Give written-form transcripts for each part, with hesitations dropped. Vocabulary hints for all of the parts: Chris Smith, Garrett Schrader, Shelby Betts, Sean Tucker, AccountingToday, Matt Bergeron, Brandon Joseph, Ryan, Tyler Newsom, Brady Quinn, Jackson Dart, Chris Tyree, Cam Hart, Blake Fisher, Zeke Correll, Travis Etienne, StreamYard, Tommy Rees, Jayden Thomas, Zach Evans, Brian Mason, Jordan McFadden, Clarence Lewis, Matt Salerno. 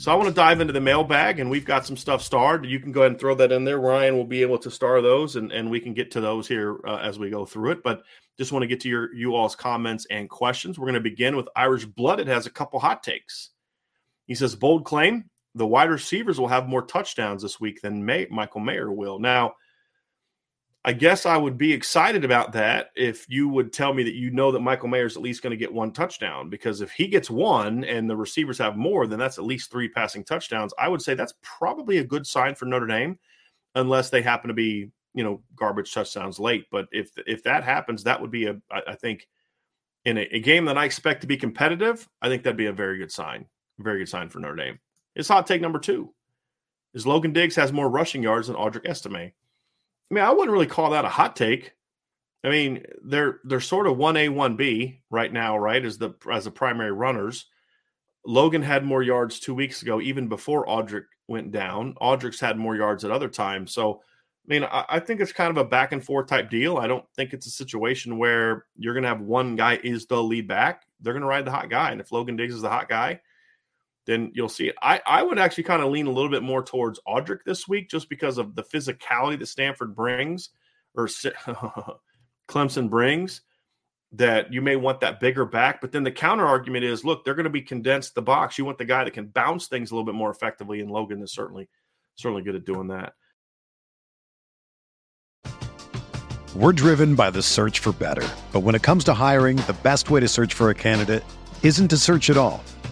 So I want to dive into the mailbag, and we've got some stuff starred. You can go ahead and throw that in there. Ryan will be able to star those, and we can get to those here as we go through it. But just want to get to you all's comments and questions. We're going to begin with Irish Blood. It has a couple hot takes. He says, bold claim, the wide receivers will have more touchdowns this week than Michael Mayer will. Now, I guess I would be excited about that if you would tell me that you know that Michael Mayer is at least going to get one touchdown, because if he gets one and the receivers have more, then that's at least three passing touchdowns. I would say that's probably a good sign for Notre Dame, unless they happen to be, you know, garbage touchdowns late. But if that happens, that would be I think in a game that I expect to be competitive, I think that'd be a very good sign for Notre Dame. It's hot take number two is Logan Diggs has more rushing yards than Audric Estime. I mean, I wouldn't really call that a hot take. I mean, they're sort of 1A, 1B right now, right, as the primary runners. Logan had more yards 2 weeks ago, even before Audric went down. Audric's had more yards at other times. So, I mean, I think it's kind of a back-and-forth type deal. I don't think it's a situation where you're going to have one guy is the lead back. They're going to ride the hot guy, and if Logan Diggs is the hot guy, then you'll see it. I would actually kind of lean a little bit more towards Audric this week just because of the physicality that Stanford brings or Clemson brings, that you may want that bigger back. But then the counter argument is, look, they're going to be condensed the box. You want the guy that can bounce things a little bit more effectively, and Logan is certainly good at doing that. We're driven by the search for better. But when it comes to hiring, the best way to search for a candidate isn't to search at all.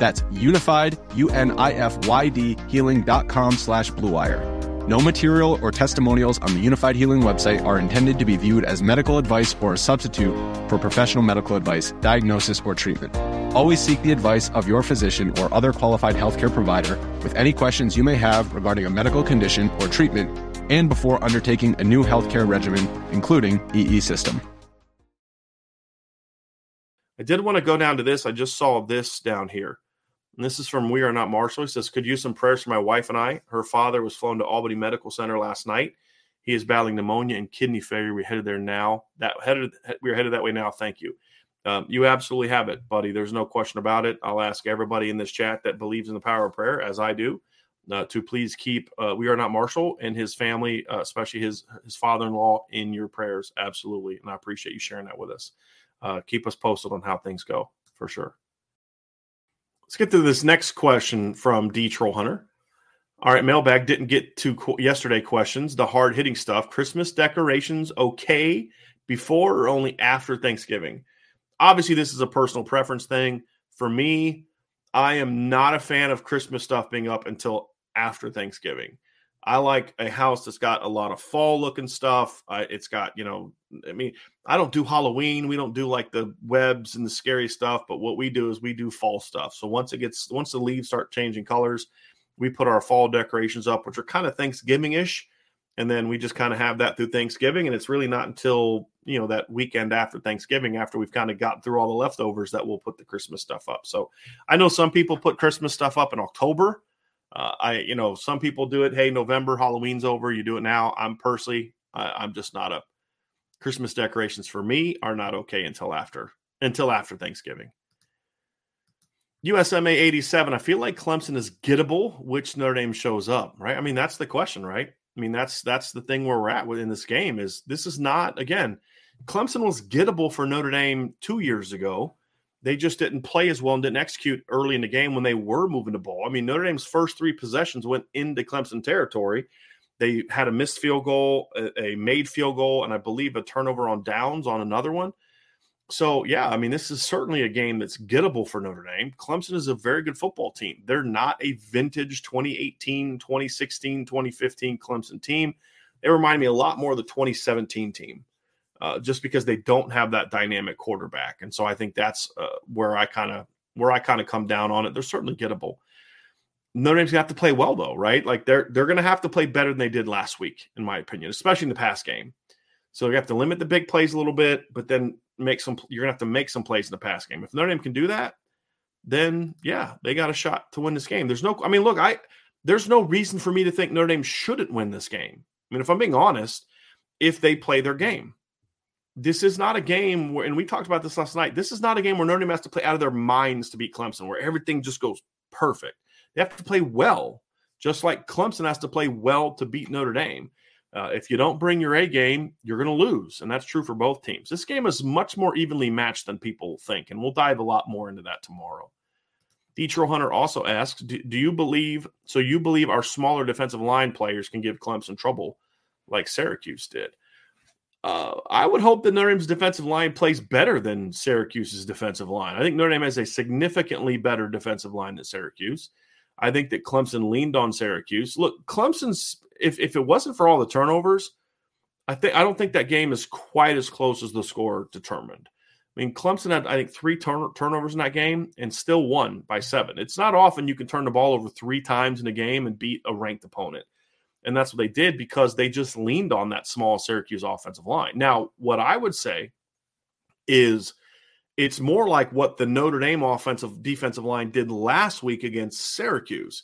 That's Unified, UNIFYD, healing.com/Blue Wire. No material or testimonials on the Unified Healing website are intended to be viewed as medical advice or a substitute for professional medical advice, diagnosis, or treatment. Always seek the advice of your physician or other qualified healthcare provider with any questions you may have regarding a medical condition or treatment and before undertaking a new healthcare regimen, including EE System. I did want to go down to this. I just saw this down here. And this is from We Are Not Marshall. He says, could use some prayers for my wife and I. Her father was flown to Albany Medical Center last night. He is battling pneumonia and kidney failure. We're headed there now. We're headed that way now. Thank you. You absolutely have it, buddy. There's no question about it. I'll ask everybody in this chat that believes in the power of prayer, as I do, to please keep We Are Not Marshall and his family, especially his father-in-law, in your prayers. Absolutely. And I appreciate you sharing that with us. Keep us posted on how things go, for sure. Let's get to this next question from D. Troll Hunter. All right, mailbag. Didn't get to yesterday questions, the hard-hitting stuff. Christmas decorations okay before or only after Thanksgiving? Obviously, this is a personal preference thing. For me, I am not a fan of Christmas stuff being up until after Thanksgiving. I like a house that's got a lot of fall-looking stuff. It's got, I don't do Halloween. We don't do like the webs and the scary stuff, but what we do is we do fall stuff. So once the leaves start changing colors, we put our fall decorations up, which are kind of Thanksgiving-ish, and then we just kind of have that through Thanksgiving, and it's really not until, that weekend after Thanksgiving, after we've kind of gotten through all the leftovers, that we'll put the Christmas stuff up. So I know some people put Christmas stuff up in October. Some people do it. Hey, November, Halloween's over. You do it now. I'm just not a Christmas decorations for me are not okay until after Thanksgiving. USMA 87. I feel like Clemson is gettable. Which Notre Dame shows up, right? I mean, that's the question, right? I mean, that's the thing where we're at within this game is this is not, again, Clemson was gettable for Notre Dame 2 years ago. They just didn't play as well and didn't execute early in the game when they were moving the ball. I mean, Notre Dame's first three possessions went into Clemson territory. They had a missed field goal, a made field goal, and I believe a turnover on downs on another one. So, yeah, I mean, this is certainly a game that's gettable for Notre Dame. Clemson is a very good football team. They're not a vintage 2018, 2016, 2015 Clemson team. They remind me a lot more of the 2017 team. Just because they don't have that dynamic quarterback, and so I think that's where I kind of come down on it. They're certainly gettable. Notre Dame's gonna have to play well though, right? Like they're gonna have to play better than they did last week, in my opinion, especially in the pass game. So you have to limit the big plays a little bit, but then you're gonna have to make some plays in the pass game. If Notre Dame can do that, then yeah, they got a shot to win this game. There's no reason for me to think Notre Dame shouldn't win this game. I mean, if I'm being honest, if they play their game. This is not a game where, and we talked about this last night, this is not a game where Notre Dame has to play out of their minds to beat Clemson, where everything just goes perfect. They have to play well, just like Clemson has to play well to beat Notre Dame. If you don't bring your A game, you're going to lose, and that's true for both teams. This game is much more evenly matched than people think, and we'll dive a lot more into that tomorrow. Detroit Hunter also asks, do you believe our smaller defensive line players can give Clemson trouble like Syracuse did? I would hope that Notre Dame's defensive line plays better than Syracuse's defensive line. I think Notre Dame has a significantly better defensive line than Syracuse. I think that Clemson leaned on Syracuse. Look, Clemson's if it wasn't for all the turnovers, I don't think that game is quite as close as the score determined. I mean, Clemson had, I think, three turnovers in that game and still won by 7. It's not often you can turn the ball over 3 times in a game and beat a ranked opponent. And that's what they did because they just leaned on that small Syracuse offensive line. Now, what I would say is it's more like what the Notre Dame defensive line did last week against Syracuse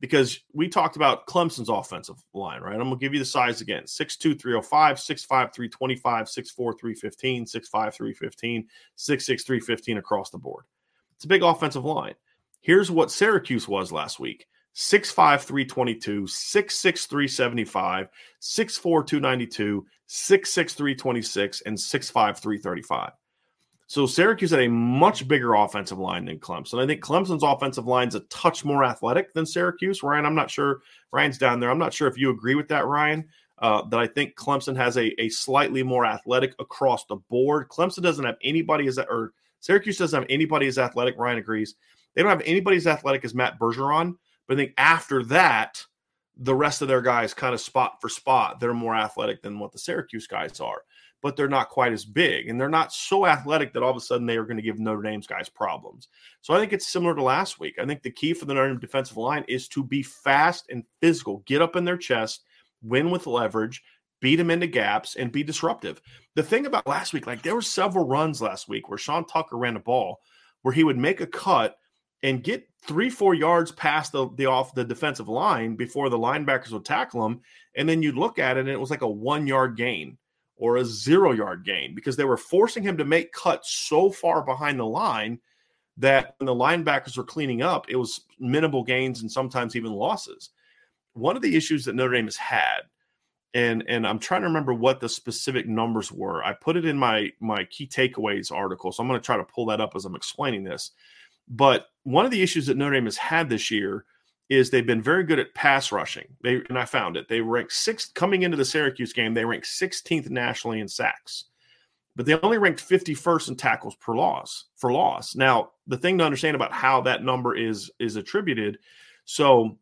because we talked about Clemson's offensive line, right? I'm going to give you the size again. 6'2", 305, 6'5", 325, 6'4", 315, 6'5", 315, 6'6", 315 across the board. It's a big offensive line. Here's what Syracuse was last week. 6'5", 322, 6'6", 375, 6'4", 292, 6'6", 326, and 6'5", 335. So Syracuse had a much bigger offensive line than Clemson. I think Clemson's offensive line is a touch more athletic than Syracuse. Ryan, I'm not sure. Ryan's down there. I'm not sure if you agree with that, Ryan, that I think Clemson has a slightly more athletic across the board. Syracuse doesn't have anybody as athletic. Ryan agrees. They don't have anybody as athletic as Matt Bergeron, but I think after that, the rest of their guys kind of spot for spot, they're more athletic than what the Syracuse guys are, but they're not quite as big, and they're not so athletic that all of a sudden they are going to give Notre Dame's guys problems. So I think it's similar to last week. I think the key for the Notre Dame defensive line is to be fast and physical, get up in their chest, win with leverage, beat them into gaps, and be disruptive. The thing about last week, like there were several runs last week where Sean Tucker ran a ball where he would make a cut and get 3-4 yards past the off the defensive line before the linebackers would tackle him. And then you'd look at it and it was like a 1-yard gain or a 0-yard gain because they were forcing him to make cuts so far behind the line that when the linebackers were cleaning up, it was minimal gains and sometimes even losses. One of the issues that Notre Dame has had, and I'm trying to remember what the specific numbers were. I put it in my key takeaways article, so I'm going to try to pull that up as I'm explaining this. But one of the issues that Notre Dame has had this year is they've been very good at pass rushing. And I found it. They ranked sixth coming into the Syracuse game. They ranked 16th nationally in sacks, but they only ranked 51st in tackles per loss for loss. Now, the thing to understand about how that number is attributed. So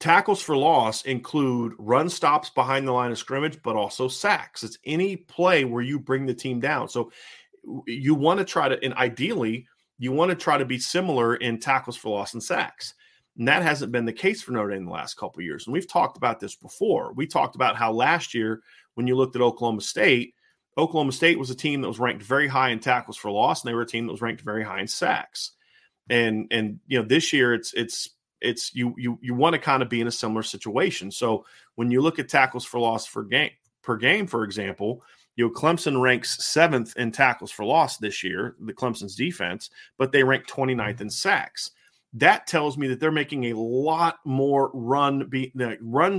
tackles for loss include run stops behind the line of scrimmage, but also sacks. It's any play where you bring the team down. So you want to try to, and ideally you want to try to be similar in tackles for loss and sacks. And that hasn't been the case for Notre Dame in the last couple of years. And we've talked about this before. We talked about how last year, when you looked at Oklahoma State was a team that was ranked very high in tackles for loss, and they were a team that was ranked very high in sacks. And you know, this year it's you want to kind of be in a similar situation. So when you look at tackles for loss per game, for example, you know, Clemson ranks 7th in tackles for loss this year, the Clemson's defense, but they rank 29th in sacks. That tells me that they're making a lot more run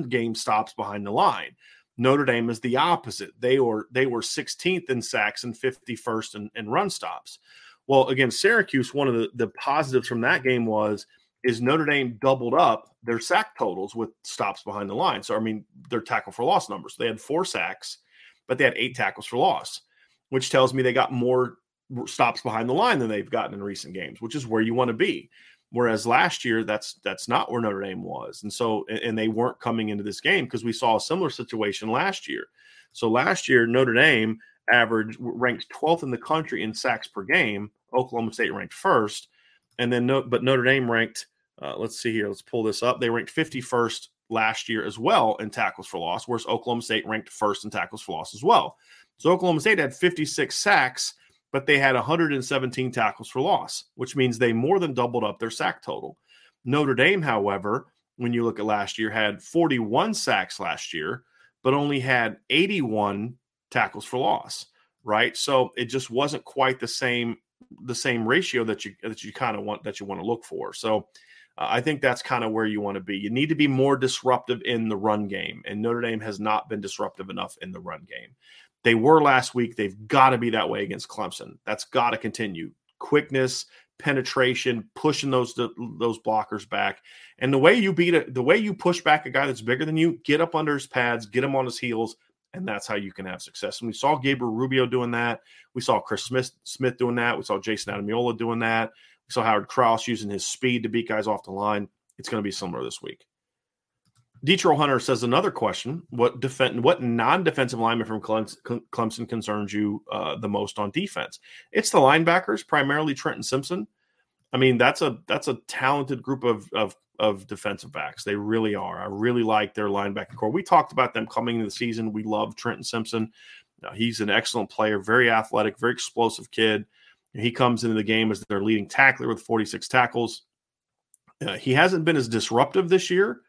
game stops behind the line. Notre Dame is the opposite. They were 16th in sacks and 51st in run stops. Well, again, Syracuse, one of the positives from that game is Notre Dame doubled up their sack totals with stops behind the line. So, I mean, their tackle for loss numbers. They had 4 sacks, but they had 8 tackles for loss, which tells me they got more stops behind the line than they've gotten in recent games, which is where you want to be. Whereas last year, that's not where Notre Dame was. And so, and they weren't coming into this game because we saw a similar situation last year. So last year, Notre Dame ranked 12th in the country in sacks per game. Oklahoma State ranked 1st. And then, but Notre Dame ranked, let's see here, let's pull this up. They ranked 51st last year as well in tackles for loss, whereas Oklahoma State ranked 1st in tackles for loss as well. So Oklahoma State had 56 sacks, but they had 117 tackles for loss, which means they more than doubled up their sack total. Notre Dame, however, when you look at last year, had 41 sacks last year, but only had 81 tackles for loss, right? So it just wasn't quite the same ratio that you want to look for. So I think that's kind of where you want to be. You need to be more disruptive in the run game, and Notre Dame has not been disruptive enough in the run game. They were last week. They've got to be that way against Clemson. That's got to continue. Quickness, penetration, pushing those blockers back, and the way you push back a guy that's bigger than you, get up under his pads, get him on his heels, and that's how you can have success. And we saw Gabriel Rubio doing that. We saw Chris Smith doing that. We saw Jason Adamiola doing that. We saw Howard Krause using his speed to beat guys off the line. It's going to be similar this week. Detroit Hunter says another question: What non-defensive lineman from Clemson concerns you the most on defense? It's the linebackers, primarily Trenton Simpson. I mean, that's a talented group of defensive backs. They really are. I really like their linebacker core. We talked about them coming into the season. We love Trenton Simpson. He's an excellent player, very athletic, very explosive kid. He comes into the game as their leading tackler with 46 tackles. He hasn't been as disruptive this year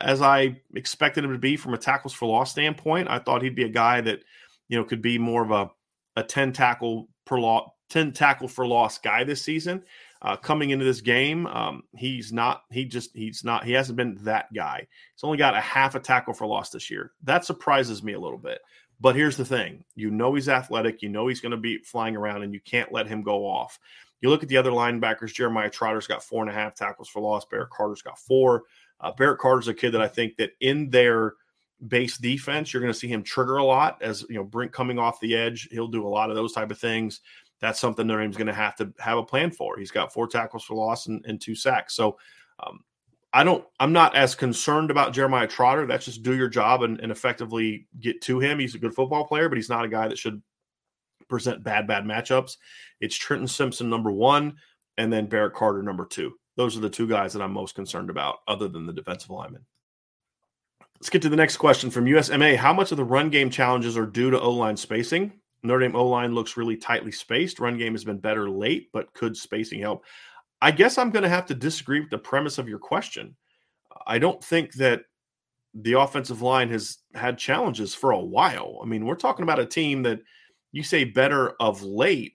as I expected him to be from a tackles for loss standpoint. I thought he'd be a guy that, you know, could be more of a 10 tackle for loss guy this season. Coming into this game, he hasn't been that guy. He's only got a half a tackle for loss this year. That surprises me a little bit. But here's the thing. You know he's athletic. You know he's going to be flying around, and you can't let him go off. You look at the other linebackers. Jeremiah Trotter's got 4.5 tackles for loss. Barrett Carter's got 4. Barrett Carter's a kid that I think that in their base defense, you're going to see him trigger a lot as, you know, coming off the edge. He'll do a lot of those type of things. that's something Notre Dame's going to have a plan for. He's got 4 tackles for loss and 2 sacks. So I'm not as concerned about Jeremiah Trotter. That's just do your job and effectively get to him. He's a good football player, but he's not a guy that should present bad matchups. It's Trenton Simpson, number 1, and then Barrett Carter, number 2. Those are the 2 guys that I'm most concerned about other than the defensive linemen. Let's get to the next question from USMA. How much of the run game challenges are due to O-line spacing? Notre Dame O-line looks really tightly spaced. Run game has been better late, but could spacing help? I guess I'm going to have to disagree with the premise of your question. I don't think that the offensive line has had challenges for a while. I mean, we're talking about a team that you say better of late.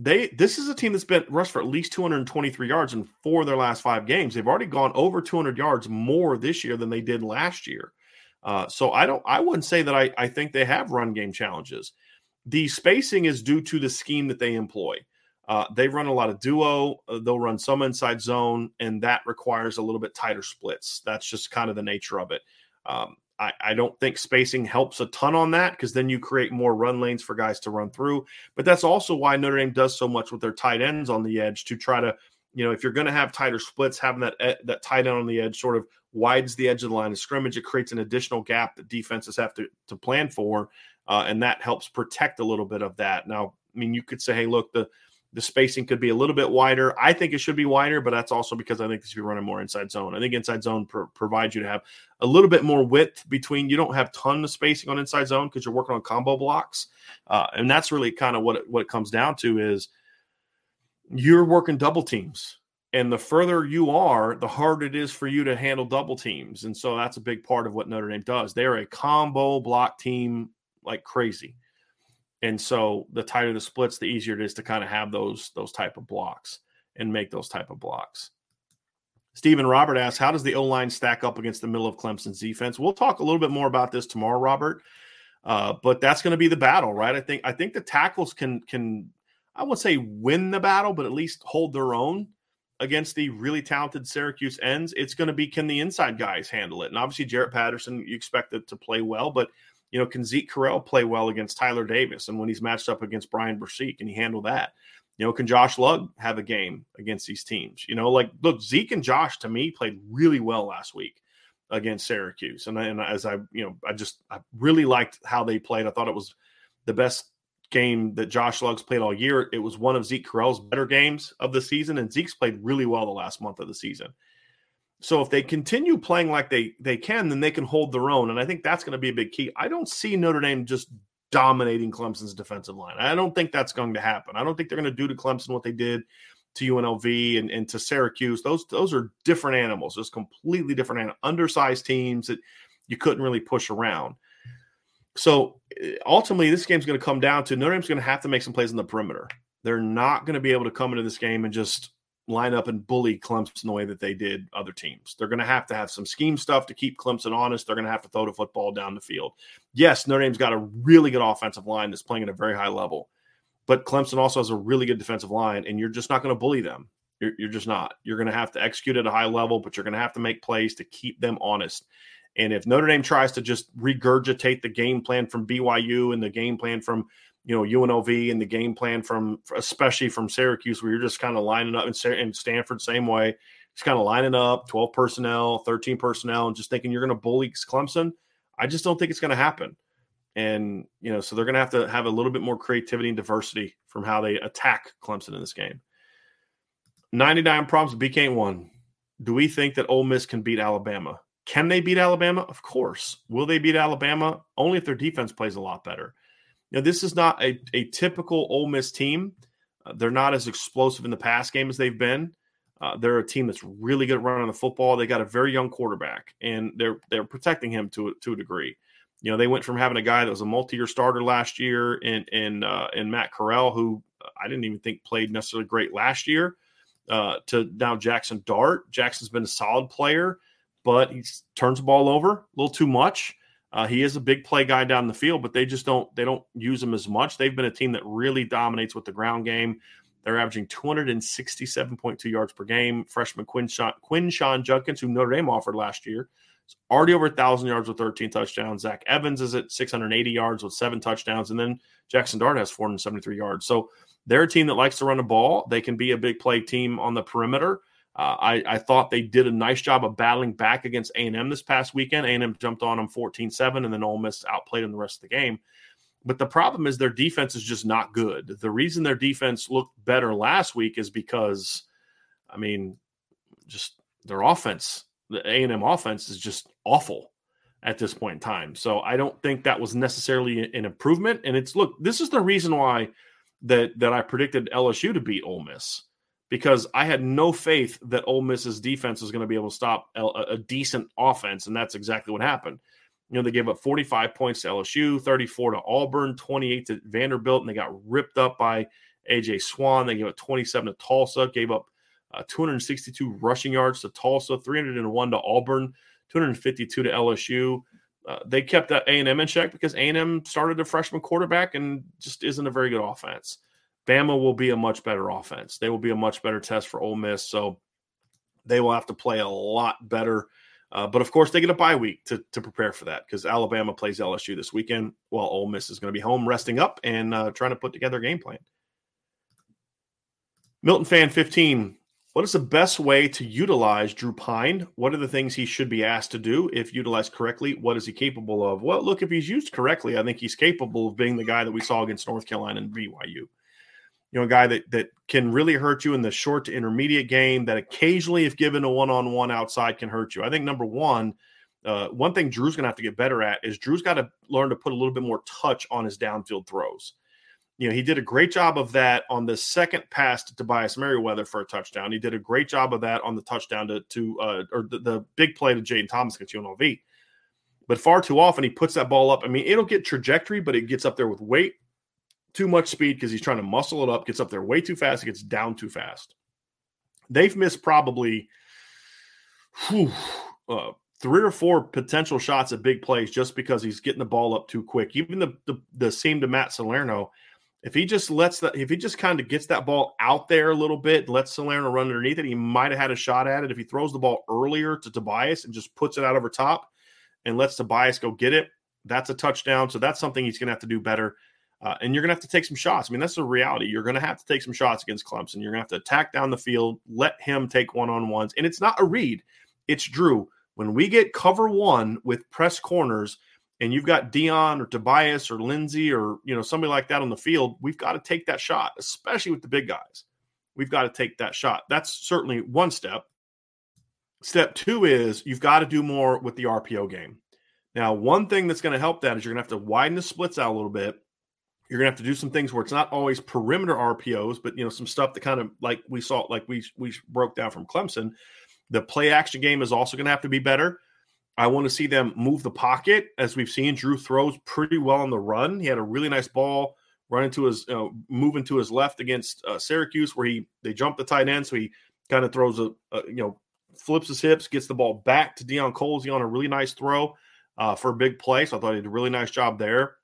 This is a team that's been rushed for at least 223 yards in 4 of their last 5 games. They've already gone over 200 yards more this year than they did last year. So I wouldn't say that I think they have run game challenges. The spacing is due to the scheme that they employ. They run a lot of duo. They'll run some inside zone, and that requires a little bit tighter splits. That's just kind of the nature of it. I don't think spacing helps a ton on that, because then you create more run lanes for guys to run through. But that's also why Notre Dame does so much with their tight ends on the edge to try to, if you're going to have tighter splits, having that tight end on the edge sort of widens the edge of the line of scrimmage. It creates an additional gap that defenses have to plan for, and that helps protect a little bit of that. Now, I mean, you could say, hey, look, the spacing could be a little bit wider. I think it should be wider, but that's also because I think they should be running more inside zone. I think inside zone provides you to have a little bit more width between. You don't have ton of spacing on inside zone because you're working on combo blocks. And that's really kind of what it comes down to is you're working double teams. And the further you are, the harder it is for you to handle double teams. And so that's a big part of what Notre Dame does. They're a combo block team like crazy. And so the tighter the splits, the easier it is to kind of have those type of blocks and make those type of blocks. Stephen Robert asks, how does the O-line stack up against the middle of Clemson's defense? We'll talk a little bit more about this tomorrow, Robert. But that's going to be the battle, right? I think the tackles can I won't say win the battle, but at least hold their own against the really talented Syracuse ends. It's going to be, can the inside guys handle it? And obviously Jarrett Patterson, you expect it to play well, but can Zeke Correll play well against Tyler Davis? And when he's matched up against Brian Bercek, can he handle that? Can Josh Lugg have a game against these teams? Look, Zeke and Josh, to me, played really well last week against Syracuse. And as I really liked how they played. I thought it was the best game that Josh Lugg's played all year. It was one of Zeke Correll's better games of the season, and Zeke's played really well the last month of the season. So if they continue playing like they can, then they can hold their own. And I think that's going to be a big key. I don't see Notre Dame just dominating Clemson's defensive line. I don't think that's going to happen. I don't think they're going to do to Clemson what they did to UNLV and to Syracuse. Those are different animals. Those completely different animals, undersized teams that you couldn't really push around. So ultimately, this game's going to come down to Notre Dame's going to have to make some plays on the perimeter. They're not going to be able to come into this game and just line up and bully Clemson the way that they did other teams. They're going to have some scheme stuff to keep Clemson honest. They're going to have to throw the football down the field. Yes, Notre Dame's got a really good offensive line that's playing at a very high level, but Clemson also has a really good defensive line, and you're just not going to bully them. You're just not. You're going to have to execute at a high level, but you're going to have to make plays to keep them honest. And if Notre Dame tries to just regurgitate the game plan from BYU and the game plan from UNLV and the game plan from, especially from Syracuse, where you're just kind of lining up, and Stanford same way, just kind of lining up 12 personnel, 13 personnel, and just thinking you're going to bully Clemson. I just don't think it's going to happen. And, so they're going to have a little bit more creativity and diversity from how they attack Clemson in this game. 99 problems, BK one. Do we think that Ole Miss can beat Alabama? Can they beat Alabama? Of course. Will they beat Alabama? Only if their defense plays a lot better. This is not a typical Ole Miss team. They're not as explosive in the pass game as they've been. They're a team that's really good at running the football. They got a very young quarterback, and they're protecting him to a degree. They went from having a guy that was a multi-year starter last year in Matt Corral, who I didn't even think played necessarily great last year, to now Jackson Dart. Jackson's been a solid player, but he turns the ball over a little too much. He is a big play guy down the field, but they don't use him as much. They've been a team that really dominates with the ground game. They're averaging 267.2 yards per game. Freshman Quinshawn Judkins, who Notre Dame offered last year, He's already over 1,000 yards with 13 touchdowns. Zach Evans is at 680 yards with 7 touchdowns. And then Jackson Dart has 473 yards. So they're a team that likes to run the ball. They can be a big play team on the perimeter. I thought they did a nice job of battling back against A&M this past weekend. A&M jumped on them 14-7, and then Ole Miss outplayed them the rest of the game. But the problem is their defense is just not good. The reason their defense looked better last week is because, I mean, just their offense, the A&M offense is just awful at this point in time. So I don't think that was necessarily an improvement. And it's, look, this is the reason why that I predicted LSU to beat Ole Miss, because I had no faith that Ole Miss's defense was going to be able to stop a decent offense, and that's exactly what happened. You know, they gave up 45 points to LSU, 34 to Auburn, 28 to Vanderbilt, and they got ripped up by A.J. Swan. They gave up 27 to Tulsa, gave up 262 rushing yards to Tulsa, 301 to Auburn, 252 to LSU. They kept that A&M in check because A&M started a freshman quarterback and just isn't a very good offense. Bama will be a much better offense. They will be a much better test for Ole Miss, so they will have to play a lot better. But, of course, they get a bye week to prepare for that, because Alabama plays LSU this weekend while Ole Miss is going to be home resting up and trying to put together a game plan. Milton Fan 15, what is the best way to utilize Drew Pine? What are the things he should be asked to do? If utilized correctly, what is he capable of? Well, look, if he's used correctly, I think he's capable of being the guy that we saw against North Carolina and BYU. You know, a guy that can really hurt you in the short to intermediate game, that occasionally, if given a one-on-one outside, can hurt you. I think, number one thing Drew's going to have to get better at is Drew's got to learn to put a little bit more touch on his downfield throws. You know, he did a great job of that on the second pass to Tobias Merriweather for a touchdown. He did a great job of that on the touchdown to the big play to Jayden Thomas against UNLV. But far too often, he puts that ball up. I mean, it'll get trajectory, but it gets up there with weight. Too much speed because he's trying to muscle it up, gets up there way too fast, gets down too fast. They've missed probably 3 or 4 potential shots at big plays just because he's getting the ball up too quick. Even the seam to Matt Salerno, if he just kind of gets that ball out there a little bit, lets Salerno run underneath it, he might have had a shot at it. If he throws the ball earlier to Tobias and just puts it out over top and lets Tobias go get it, that's a touchdown. So that's something he's going to have to do better. And you're going to have to take some shots. I mean, that's the reality. You're going to have to take some shots against Clemson. You're going to have to attack down the field, let him take one-on-ones. And it's not a read. It's Drew. When we get cover one with press corners and you've got Deion or Tobias or Lindsay or, you know, somebody like that on the field, we've got to take that shot, especially with the big guys. We've got to take that shot. That's certainly one step. Step two is you've got to do more with the RPO game. Now, one thing that's going to help that is you're going to have to widen the splits out a little bit. You're going to have to do some things where it's not always perimeter RPOs, but, you know, some stuff that kind of like we saw, like we broke down from Clemson. The play action game is also going to have to be better. I want to see them move the pocket. As we've seen, Drew throws pretty well on the run. He had a really nice ball running to his, moving to his left against Syracuse where they jumped the tight end. So he kind of throws flips his hips, gets the ball back to Deion Colzie on a really nice throw for a big play. So I thought he did a really nice job there.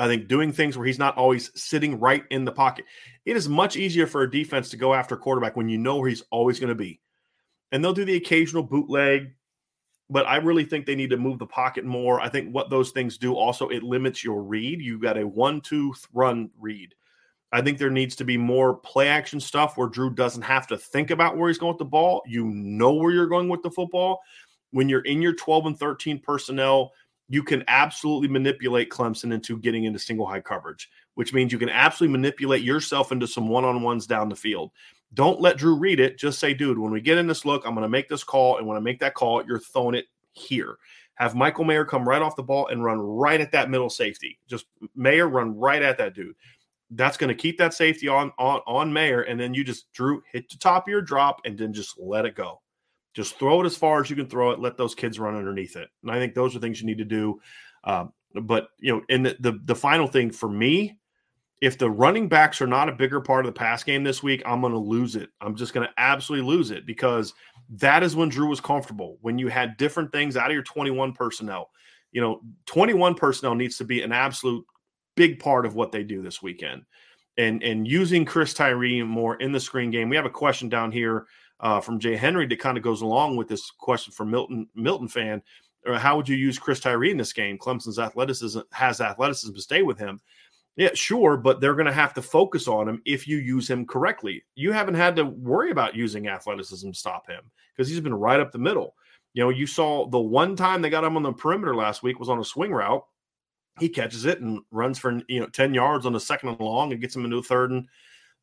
I think doing things where he's not always sitting right in the pocket. It is much easier for a defense to go after a quarterback when you know where he's always going to be. And they'll do the occasional bootleg, but I really think they need to move the pocket more. I think what those things do also, it limits your read. You've got a 1-2 run read. I think there needs to be more play action stuff where Drew doesn't have to think about where he's going with the ball. You know where you're going with the football. When you're in your 12 and 13 personnel, you can absolutely manipulate Clemson into getting into single high coverage, which means you can absolutely manipulate yourself into some one-on-ones down the field. Don't let Drew read it. Just say, dude, when we get in this look, I'm going to make this call. And when I make that call, you're throwing it here. Have Michael Mayer come right off the ball and run right at that middle safety. Just Mayer run right at that dude. That's going to keep that safety on Mayer. And then you just, Drew, hit the top of your drop and then just let it go. Just throw it as far as you can throw it. Let those kids run underneath it. And I think those are things you need to do. But, you know, and the final thing for me, if the running backs are not a bigger part of the pass game this week, I'm going to lose it. I'm just going to absolutely lose it, because that is when Drew was comfortable, when you had different things out of your 21 personnel. You know, 21 personnel needs to be an absolute big part of what they do this weekend. And using Chris Tyree more in the screen game. We have a question down here from Jay Henry that kind of goes along with this question from Milton fan. How would you use Chris Tyree in this game? Clemson's athleticism has athleticism to stay with him. Yeah, sure, but they're going to have to focus on him if you use him correctly. You haven't had to worry about using athleticism to stop him because he's been right up the middle. You know, you saw the one time they got him on the perimeter last week was on a swing route. He catches it and runs for 10 yards on a second and long and gets him into a third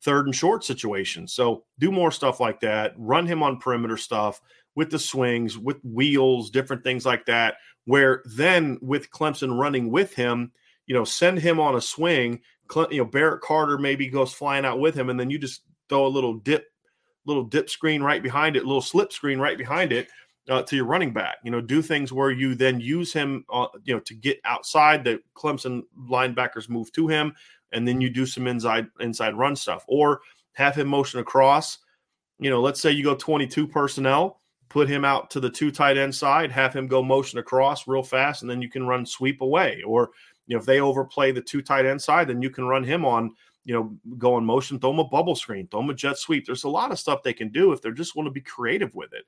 and short situation. So do more stuff like that. Run him on perimeter stuff with the swings, with wheels, different things like that, where then with Clemson running with him, send him on a swing, Barrett Carter maybe goes flying out with him, and then you just throw a little dip screen right behind it, little slip screen right behind it to your running back. Do things where you then use him, to get outside the Clemson linebackers move to him, and then you do some inside run stuff, or have him motion across. Let's say you go 22 personnel, put him out to the two tight end side, have him go motion across real fast, and then you can run sweep away. Or if they overplay the two tight end side, then you can run him on, go in motion, throw him a bubble screen, throw him a jet sweep. There's a lot of stuff they can do if they just want to be creative with it.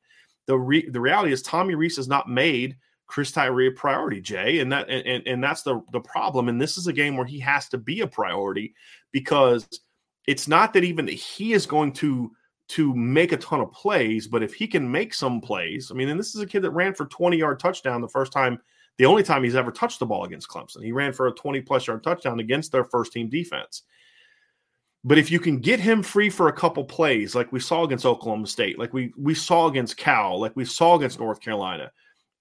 The reality is Tommy Rees has not made Chris Tyree a priority, Jay, and that's the problem. And this is a game where he has to be a priority, because it's not that even that he is going to make a ton of plays, but if he can make some plays, and this is a kid that ran for 20-yard touchdown the only time he's ever touched the ball against Clemson. He ran for a 20-plus yard touchdown against their first-team defense. But if you can get him free for a couple plays, like we saw against Oklahoma State, like we saw against Cal, like we saw against North Carolina,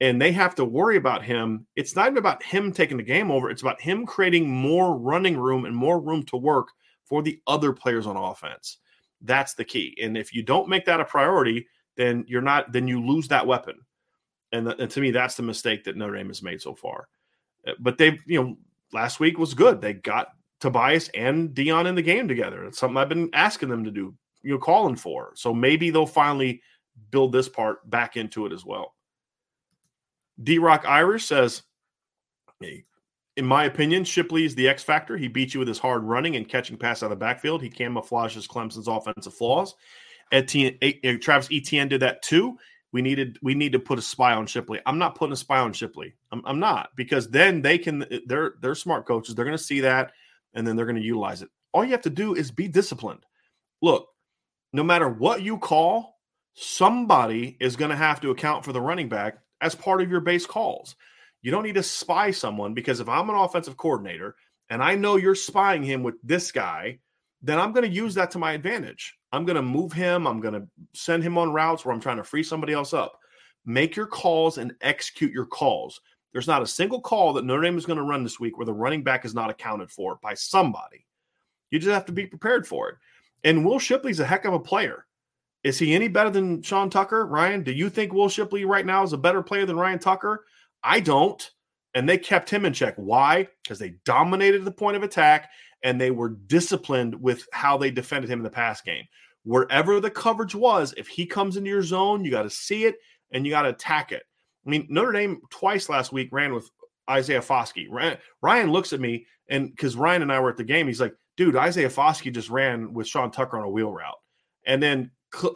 and they have to worry about him, it's not even about him taking the game over. It's about him creating more running room and more room to work for the other players on offense. That's the key. And if you don't make that a priority, then you lose that weapon. And to me, that's the mistake that Notre Dame has made so far. But they, last week was good. They got Tobias and Deion in the game together. It's something I've been asking them to do, calling for. So maybe they'll finally build this part back into it as well. D-Rock Irish says, in my opinion, Shipley is the X factor. He beats you with his hard running and catching pass out of the backfield. He camouflages Clemson's offensive flaws. Travis Etienne did that too. We need to put a spy on Shipley. I'm not putting a spy on Shipley. I'm not, because then they're smart coaches. They're going to see that, and then they're going to utilize it. All you have to do is be disciplined. Look, no matter what you call, somebody is going to have to account for the running back as part of your base calls. You don't need to spy someone, because if I'm an offensive coordinator and I know you're spying him with this guy, then I'm going to use that to my advantage. I'm going to move him. I'm going to send him on routes where I'm trying to free somebody else up. Make your calls and execute your calls. There's not a single call that Notre Dame is going to run this week where the running back is not accounted for by somebody. You just have to be prepared for it. And Will Shipley's a heck of a player. Is he any better than Sean Tucker? Ryan, do you think Will Shipley right now is a better player than Ryan Tucker? I don't. And they kept him in check. Why? Because they dominated the point of attack, and they were disciplined with how they defended him in the pass game. Wherever the coverage was, if he comes into your zone, you got to see it and you got to attack it. Notre Dame twice last week ran with Isaiah Foskey. Ryan looks at me, and because Ryan and I were at the game, he's like, dude, Isaiah Foskey just ran with Sean Tucker on a wheel route. And then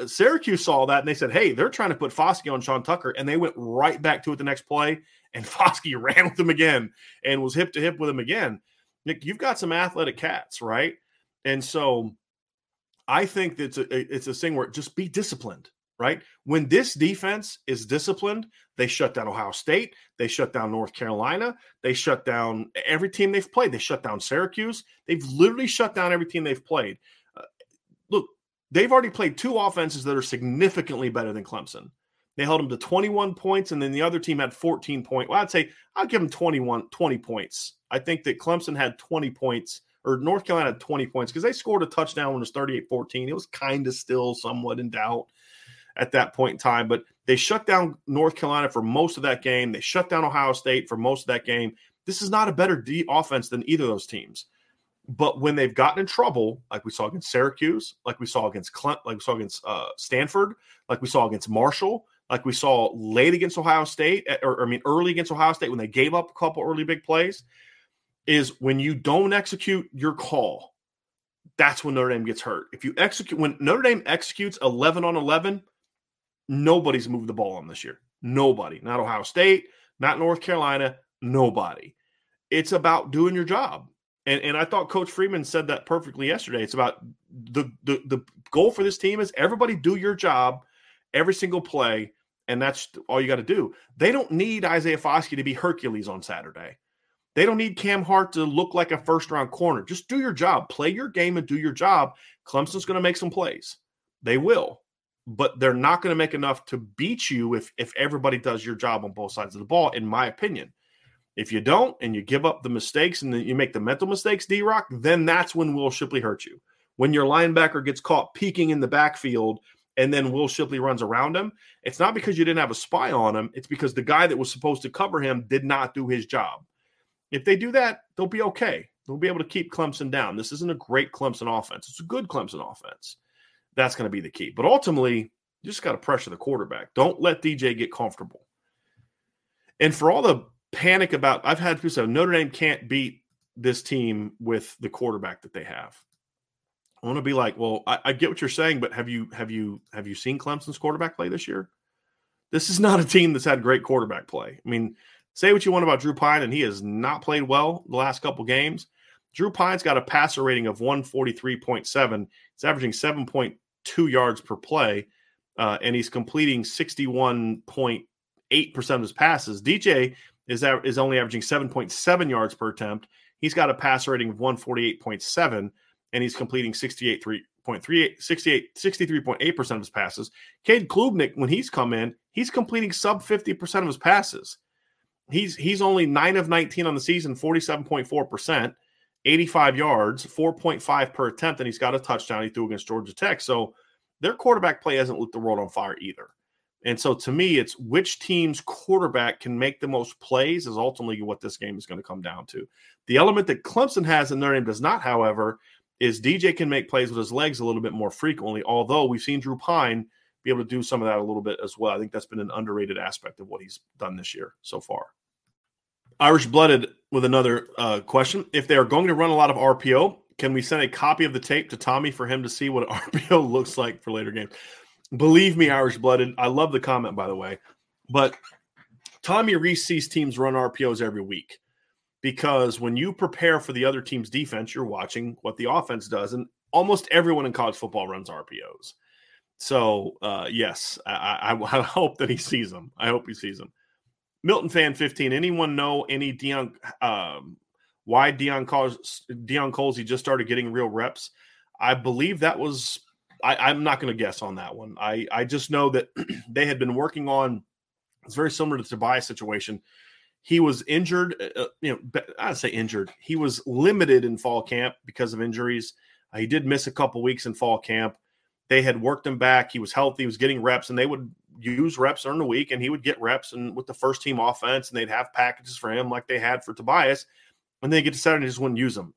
Syracuse saw that, and they said, hey, they're trying to put Foskey on Sean Tucker, and they went right back to it the next play, and Foskey ran with him again and was hip-to-hip with him again. Nick, you've got some athletic cats, right? And so I think that it's a thing where just be disciplined, right? When this defense is disciplined, they shut down Ohio State. They shut down North Carolina. They shut down every team they've played. They shut down Syracuse. They've literally shut down every team they've played. Look, they've already played two offenses that are significantly better than Clemson. They held them to 21 points, and then the other team had 14 points. Well, I'd say I'll give them 20 points. I think that Clemson had 20 points, or North Carolina had 20 points, because they scored a touchdown when it was 38-14. It was kind of still somewhat in doubt at that point in time. But they shut down North Carolina for most of that game. They shut down Ohio State for most of that game. This is not a better offense than either of those teams. But when they've gotten in trouble, like we saw against Syracuse, like we saw against Stanford, like we saw against Marshall, like we saw late against Ohio State, or early against Ohio State when they gave up a couple early big plays, is when you don't execute your call, that's when Notre Dame gets hurt. If you execute, when Notre Dame executes 11 on 11, Nobody's moved the ball on this year. Nobody. Not Ohio State, not North Carolina, nobody. It's about doing your job. And I thought Coach Freeman said that perfectly yesterday. It's about the goal for this team is everybody do your job every single play, and that's all you got to do. They don't need Isaiah Foskey to be Hercules on Saturday. They don't need Cam Hart to look like a first-round corner. Just do your job. Play your game and do your job. Clemson's going to make some plays. They will. But they're not going to make enough to beat you if everybody does your job on both sides of the ball, in my opinion. If you don't and you give up the mistakes and then you make the mental mistakes, D-Rock, then that's when Will Shipley hurts you. When your linebacker gets caught peeking in the backfield and then Will Shipley runs around him, it's not because you didn't have a spy on him. It's because the guy that was supposed to cover him did not do his job. If they do that, they'll be okay. They'll be able to keep Clemson down. This isn't a great Clemson offense. It's a good Clemson offense. That's going to be the key. But ultimately, you just got to pressure the quarterback. Don't let DJ get comfortable. And for all the panic about – I've had people say Notre Dame can't beat this team with the quarterback that they have. I want to be like, well, I get what you're saying, but have you seen Clemson's quarterback play this year? This is not a team that's had great quarterback play. I mean – say what you want about Drew Pine, and he has not played well the last couple games. Drew Pine's got a passer rating of 143.7. He's averaging 7.2 yards per play, and he's completing 61.8% of his passes. DJ is only averaging 7.7 yards per attempt. He's got a passer rating of 148.7, and he's completing 63.8% of his passes. Cade Klubnik, when he's come in, he's completing sub 50% of his passes. He's only 9 of 19 on the season, 47.4%, 85 yards, 4.5 per attempt, and he's got a touchdown he threw against Georgia Tech. So their quarterback play hasn't lit the world on fire either. And so to me, it's which team's quarterback can make the most plays is ultimately what this game is going to come down to. The element that Clemson has and Notre Dame does not, however, is DJ can make plays with his legs a little bit more frequently, although we've seen Drew Pine be able to do some of that a little bit as well. I think that's been an underrated aspect of what he's done this year so far. Irish Blooded with another question. If they are going to run a lot of RPO, can we send a copy of the tape to Tommy for him to see what RPO looks like for later games? Believe me, Irish Blooded, I love the comment, by the way. But Tommy Rees sees teams run RPOs every week because when you prepare for the other team's defense, you're watching what the offense does. And almost everyone in college football runs RPOs. So, yes, I hope that he sees them. I hope he sees them. Milton Fan 15. Anyone know any Deion? Why Deion Colzie just started getting real reps? I believe that was. I'm not going to guess on that one. I just know that they had been working on. It's very similar to the Tobias situation. He was injured. I'd say injured. He was limited in fall camp because of injuries. He did miss a couple weeks in fall camp. They had worked him back. He was healthy. He was getting reps, and they would use reps during the week, and he would get reps and with the first team offense, and they'd have packages for him like they had for Tobias. And they get to Saturday, and just wouldn't use them.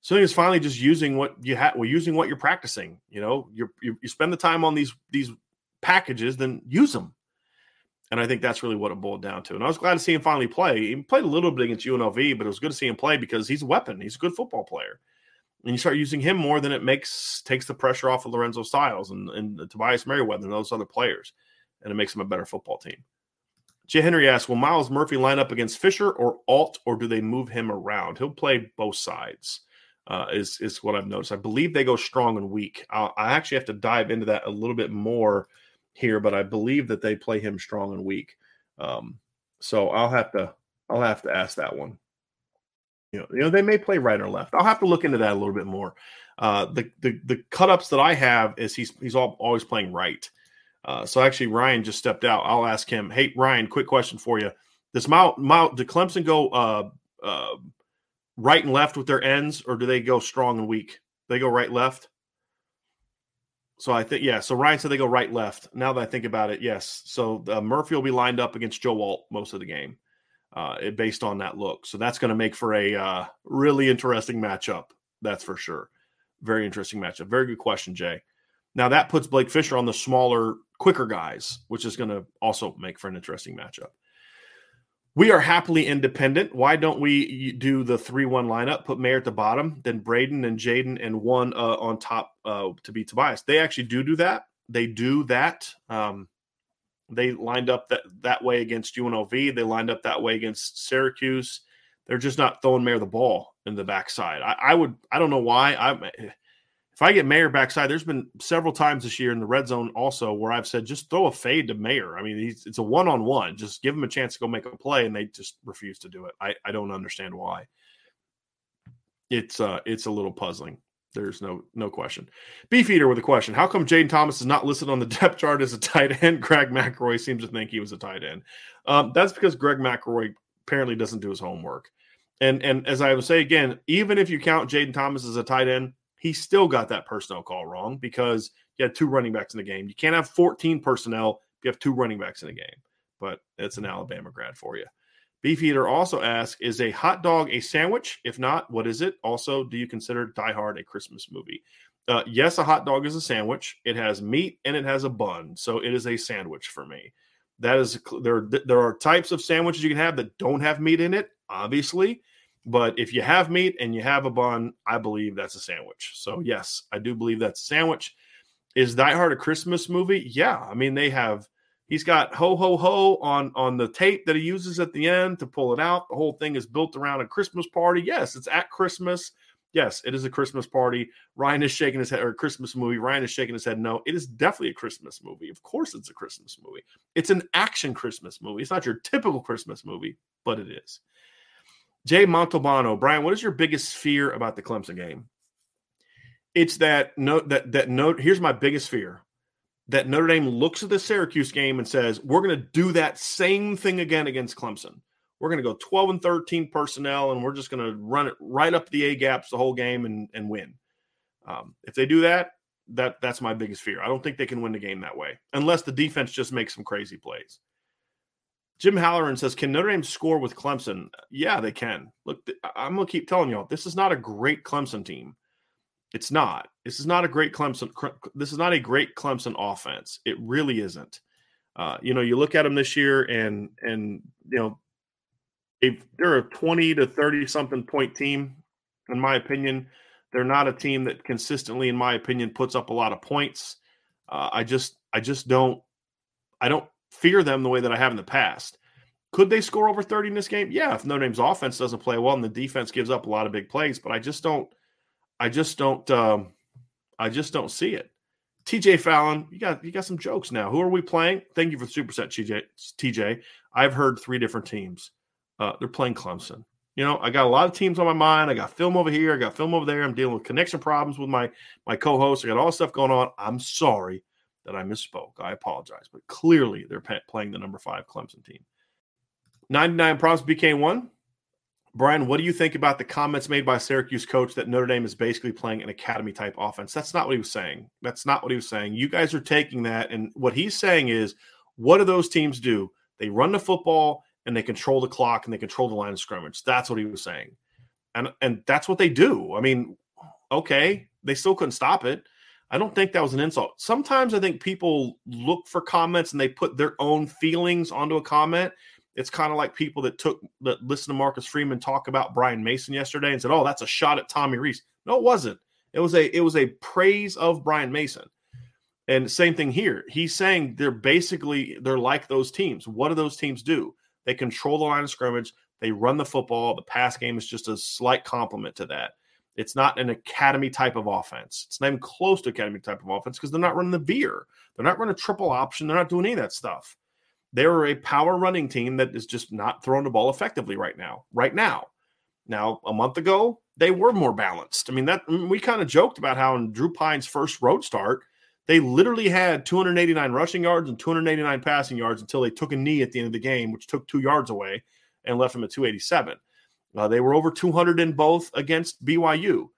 So he was finally just using what you have. Well, using what you're practicing. You know, you spend the time on these packages, then use them. And I think that's really what it boiled down to. And I was glad to see him finally play. He played a little bit against UNLV, but it was good to see him play because he's a weapon. He's a good football player. And you start using him more than it takes the pressure off of Lorenzo Styles and Tobias Merriweather and those other players. And it makes them a better football team. Jay Henry asks, will Myles Murphy line up against Fisher or Alt, or do they move him around? He'll play both sides, is what I've noticed. I believe they go strong and weak. I actually have to dive into that a little bit more here, but I believe that they play him strong and weak. So I'll have to ask that one. You know, they may play right or left. I'll have to look into that a little bit more. The cut-ups that I have is he's always playing right. So actually, Ryan just stepped out. I'll ask him. Hey, Ryan, quick question for you. Did Clemson go right and left with their ends, or do they go strong and weak? They go right, left. So I think, yeah. So Ryan said they go right, left. Now that I think about it, yes. So Murphy will be lined up against Joe Alt most of the game, based on that look. So that's going to make for a really interesting matchup. That's for sure. Very interesting matchup. Very good question, Jay. Now that puts Blake Fisher on the smaller, quicker guys, which is going to also make for an interesting matchup. We are happily independent. Why don't we do the 3-1 lineup, put Mayer at the bottom, then Braden and Jayden and one on top to be Tobias. They actually do that. They do that. They lined up that way against UNLV. They lined up that way against Syracuse. They're just not throwing Mayer the ball in the backside. I don't know why. If I get Mayer backside, there's been several times this year in the red zone also where I've said, just throw a fade to Mayer. I mean, it's a one-on-one. Just give him a chance to go make a play, and they just refuse to do it. I don't understand why. It's a little puzzling. There's no question. Beefeater with a question. How come Jayden Thomas is not listed on the depth chart as a tight end? Greg McElroy seems to think he was a tight end. That's because Greg McElroy apparently doesn't do his homework. And as I would say again, even if you count Jayden Thomas as a tight end, he still got that personnel call wrong because you had two running backs in the game. You can't have 14 personnel if you have two running backs in a game. But it's an Alabama grad for you. Beefeater also asks, is a hot dog a sandwich? If not, what is it? Also, do you consider Die Hard a Christmas movie? Yes, a hot dog is a sandwich. It has meat and it has a bun, so it is a sandwich for me. That is, there are types of sandwiches you can have that don't have meat in it, obviously. But if you have meat and you have a bun, I believe that's a sandwich. So, yes, I do believe that's a sandwich. Is Die Hard a Christmas movie? Yeah. I mean, he's got ho, ho, ho on the tape that he uses at the end to pull it out. The whole thing is built around a Christmas party. Yes, it's at Christmas. Yes, it is a Christmas party. Ryan is shaking his head, or a Christmas movie. Ryan is shaking his head. No, it is definitely a Christmas movie. Of course it's a Christmas movie. It's an action Christmas movie. It's not your typical Christmas movie, but it is. Jay Montalbano, Brian, what is your biggest fear about the Clemson game? It's here's my biggest fear, that Notre Dame looks at the Syracuse game and says, we're going to do that same thing again against Clemson. We're going to go 12 and 13 personnel, and we're just going to run it right up the A-gaps the whole game and win. If they do that's my biggest fear. I don't think they can win the game that way, unless the defense just makes some crazy plays. Jim Halloran says, can Notre Dame score with Clemson? Yeah, they can. Look, I'm going to keep telling y'all, this is not a great Clemson team. It's not. This is not a great Clemson offense. It really isn't. You look at them this year and they're a 20 to 30-something point team, in my opinion. They're not a team that consistently, in my opinion, puts up a lot of points. I don't fear them the way that I have in the past. Could they score over 30 in this game? Yeah, if Notre Dame's offense doesn't play well and the defense gives up a lot of big plays, but I just don't see it. TJ Fallon, you got some jokes now. Who are we playing? Thank you for the superset, TJ. I've heard three different teams. They're playing Clemson. I got a lot of teams on my mind. I got film over here. I got film over there. I'm dealing with connection problems with my co-host. I got all this stuff going on. I'm sorry that I misspoke. I apologize, but clearly they're playing the number 5 Clemson team. 99 Props BK1. Brian, what do you think about the comments made by Syracuse coach that Notre Dame is basically playing an academy type offense? That's not what he was saying. You guys are taking that, and what he's saying is, what do those teams do? They run the football and they control the clock and they control the line of scrimmage. That's what he was saying. And that's what they do. I mean, okay, they still couldn't stop it. I don't think that was an insult. Sometimes I think people look for comments and they put their own feelings onto a comment. It's kind of like people that listened to Marcus Freeman talk about Brian Mason yesterday and said, "Oh, that's a shot at Tommy Rees." No, it wasn't. It was a praise of Brian Mason. And same thing here. He's saying they're like those teams. What do those teams do? They control the line of scrimmage. They run the football. The pass game is just a slight complement to that. It's not an academy type of offense. It's not even close to academy type of offense because they're not running the veer. They're not running a triple option. They're not doing any of that stuff. They're a power running team that is just not throwing the ball effectively right now. Now, a month ago, they were more balanced. I mean, we kind of joked about how in Drew Pine's first road start, they literally had 289 rushing yards and 289 passing yards until they took a knee at the end of the game, which took 2 yards away and left them at 287. They were over 200 in both against BYU.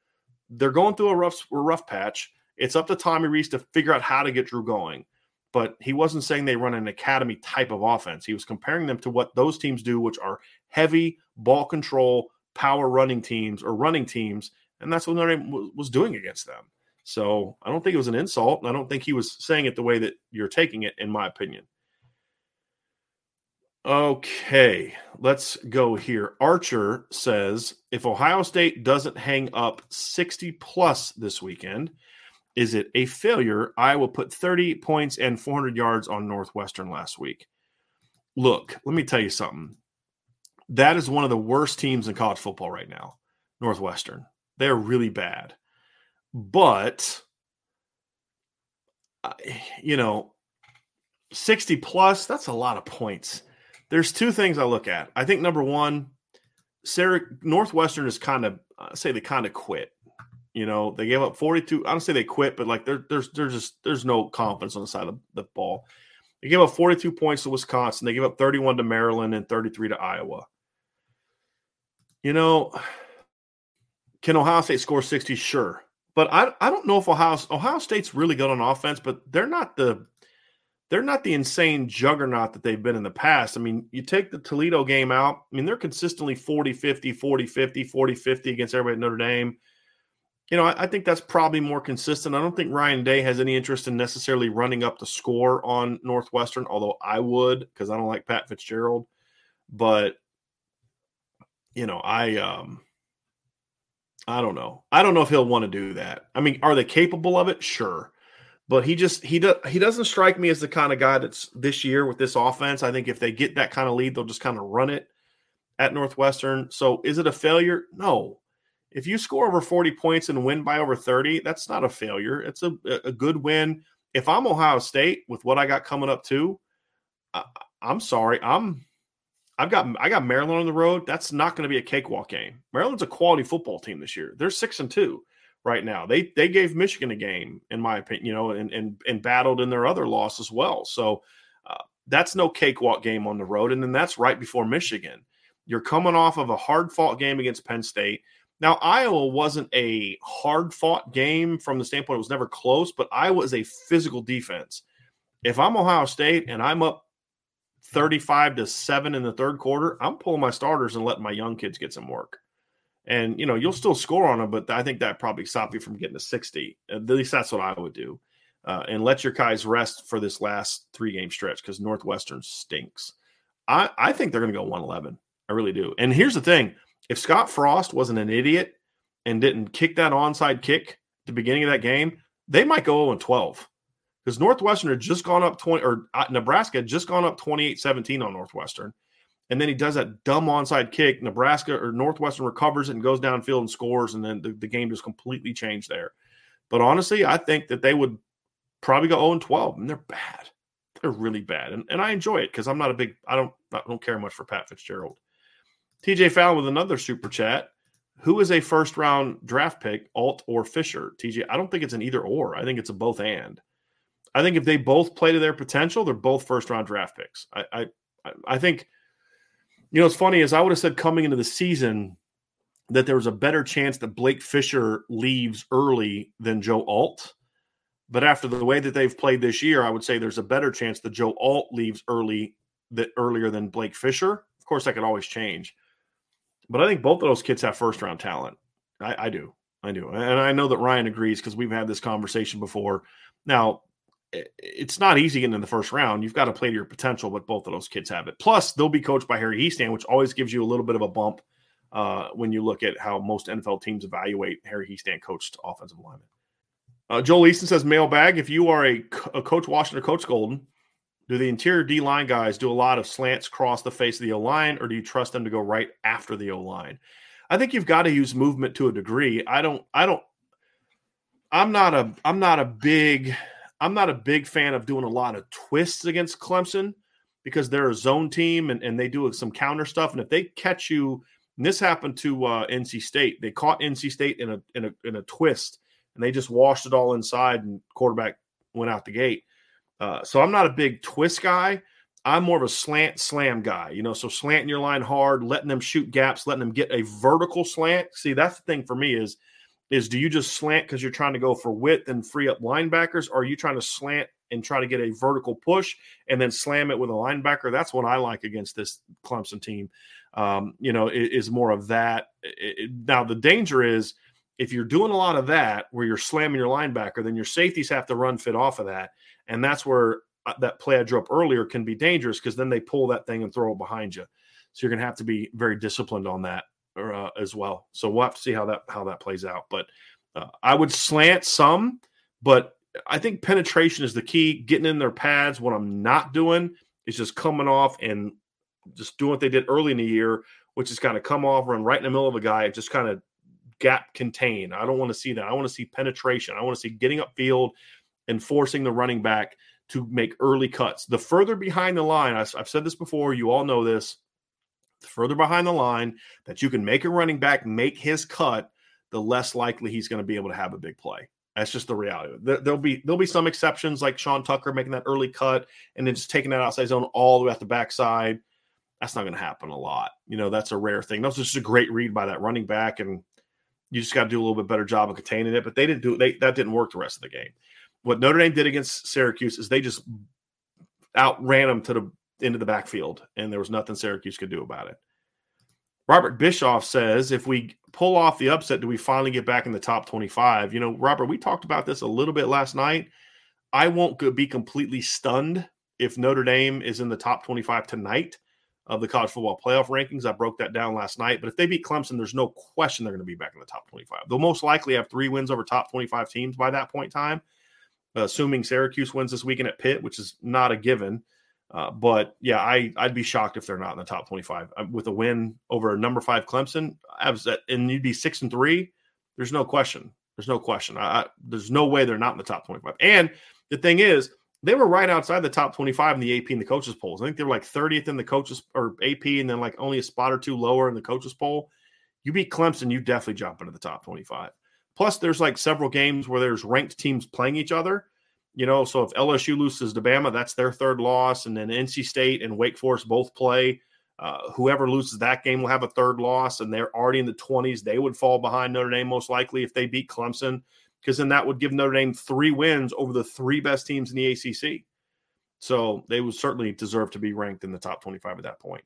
They're going through a rough patch. It's up to Tommy Rees to figure out how to get Drew going. But he wasn't saying they run an academy type of offense. He was comparing them to what those teams do, which are heavy ball control, power running teams or running teams. And that's what Notre Dame was doing against them. So I don't think it was an insult. And I don't think he was saying it the way that you're taking it, in my opinion. Okay, let's go here. Archer says, if Ohio State doesn't hang up 60 plus this weekend, Is it a failure? Iowa put 30 points and 400 yards on Northwestern last week. Look, let me tell you something. That is one of the worst teams in college football right now, Northwestern. They're really bad. But, you know, 60-plus, that's a lot of points. There's two things I look at. I think, number one, Northwestern is kind of – say they kind of quit. You know, they gave up 42. I don't say they quit, but like there's no confidence on the side of the ball. They gave up 42 points to Wisconsin. They gave up 31 to Maryland and 33 to Iowa. You know, can Ohio State score 60? Sure, but I don't know if Ohio State's really good on offense, but they're not the insane juggernaut that they've been in the past. I mean, you take the Toledo game out. I mean, they're consistently 40-50, 40-50, 40-50 against everybody at Notre Dame. You know, I think that's probably more consistent. I don't think Ryan Day has any interest in necessarily running up the score on Northwestern, although I would because I don't like Pat Fitzgerald. But, you know, I don't know. I don't know if he'll want to do that. I mean, are they capable of it? Sure. But he doesn't strike me as the kind of guy that's this year with this offense. I think if they get that kind of lead, they'll just kind of run it at Northwestern. So is it a failure? No. If you score over 40 points and win by over 30, that's not a failure. It's a good win. If I'm Ohio State with what I got coming up too, I'm sorry. I got Maryland on the road. That's not going to be a cakewalk game. Maryland's a quality football team this year. They're 6-2 right now. They gave Michigan a game, in my opinion, you know, and battled in their other loss as well. So that's no cakewalk game on the road. And then that's right before Michigan. You're coming off of a hard-fought game against Penn State. Now, Iowa wasn't a hard-fought game from the standpoint it was never close, but Iowa is a physical defense. If I'm Ohio State and I'm up 35-7 in the third quarter, I'm pulling my starters and letting my young kids get some work. And, you know, you'll still score on them, but I think that probably stopped you from getting to 60. At least that's what I would do. And let your guys rest for this last three-game stretch because Northwestern stinks. I think they're going to go 111. I really do. And here's the thing. If Scott Frost wasn't an idiot and didn't kick that onside kick at the beginning of that game, they might go 0-12 because Northwestern had just gone up 20, or Nebraska had just gone up 28-17 on Northwestern, and then he does that dumb onside kick. Nebraska or Northwestern recovers it and goes downfield and scores, and then the game just completely changed there. But honestly, I think that they would probably go 0-12, and they're bad. They're really bad, and I enjoy it because I'm not a big. I don't care much for Pat Fitzgerald. TJ Fallon with another super chat. Who is a first-round draft pick, Alt or Fisher? TJ, I don't think it's an either-or. I think it's a both-and. I think if they both play to their potential, they're both first-round draft picks. I think, you know, what's funny is I would have said coming into the season that there was a better chance that Blake Fisher leaves early than Joe Alt. But after the way that they've played this year, I would say there's a better chance that Joe Alt leaves earlier than Blake Fisher. Of course, that could always change. But I think both of those kids have first-round talent. I do. And I know that Ryan agrees because we've had this conversation before. Now, it's not easy getting in the first round. You've got to play to your potential, but both of those kids have it. Plus, they'll be coached by Harry Hiestand, which always gives you a little bit of a bump when you look at how most NFL teams evaluate Harry Hiestand-coached offensive linemen. Joel Easton says, mailbag, if you are a Coach Washington or Coach Golden, do the interior D-line guys do a lot of slants cross the face of the O-line, or do you trust them to go right after the O-line? I think you've got to use movement to a degree. I'm not a big fan of doing a lot of twists against Clemson because they're a zone team and they do some counter stuff. And if they catch you, and this happened to NC State, they caught NC State in a twist and they just washed it all inside and quarterback went out the gate. So I'm not a big twist guy. I'm more of a slant slam guy, you know, so slanting your line hard, letting them shoot gaps, letting them get a vertical slant. See, that's the thing for me is do you just slant because you're trying to go for width and free up linebackers? Or are you trying to slant and try to get a vertical push and then slam it with a linebacker? That's what I like against this Clemson team, you know, is more of that. Now, the danger is if you're doing a lot of that where you're slamming your linebacker, then your safeties have to run fit off of that. And that's where that play I drew up earlier can be dangerous because then they pull that thing and throw it behind you. So you're going to have to be very disciplined on that as well. So we'll have to see how that plays out. But I would slant some, But I think penetration is the key, getting in their pads. What I'm not doing is just coming off and just doing what they did early in the year, which is kind of come off, run right in the middle of a guy, just kind of gap contain. I don't want to see that. I want to see penetration. I want to see getting upfield and forcing the running back to make early cuts. The further behind the line, I've said this before, you all know this, the further behind the line that you can make a running back make his cut, the less likely he's going to be able to have a big play. That's just the reality. There'll be some exceptions like Sean Tucker making that early cut and then just taking that outside zone all the way at the backside. That's not going to happen a lot. You know, that's a rare thing. That was just a great read by that running back, and you just got to do a little bit better job of containing it. But they didn't do it. That didn't work the rest of the game. What Notre Dame did against Syracuse is they just outran them to the into the backfield, and there was nothing Syracuse could do about it. Robert Bischoff says, if we pull off the upset, do we finally get back in the top 25? You know, Robert, we talked about this a little bit last night. I won't be completely stunned if Notre Dame is in the top 25 tonight of the college football playoff rankings. I broke that down last night. But if they beat Clemson, there's no question they're going to be back in the top 25. They'll most likely have 3 wins over top 25 teams by that point in time, assuming Syracuse wins this weekend at Pitt, which is not a given. But, yeah, I'd be shocked if they're not in the top 25. With a win over number 5 Clemson, and you'd be 6-3, there's no question. There's no question. There's no way they're not in the top 25. And the thing is, they were right outside the top 25 in the AP and the coaches polls. I think they were like 30th in the coaches or AP, and then like only a spot or two lower in the coaches poll. You beat Clemson, you definitely jump into the top 25. Plus, there's like several games where there's ranked teams playing each other. You know, so if LSU loses to Bama, that's their third loss. And then NC State and Wake Forest both play. Whoever loses that game will have a third loss, and they're already in the 20s. They would fall behind Notre Dame most likely if they beat Clemson, because then that would give Notre Dame 3 wins over the 3 best teams in the ACC. So they would certainly deserve to be ranked in the top 25 at that point.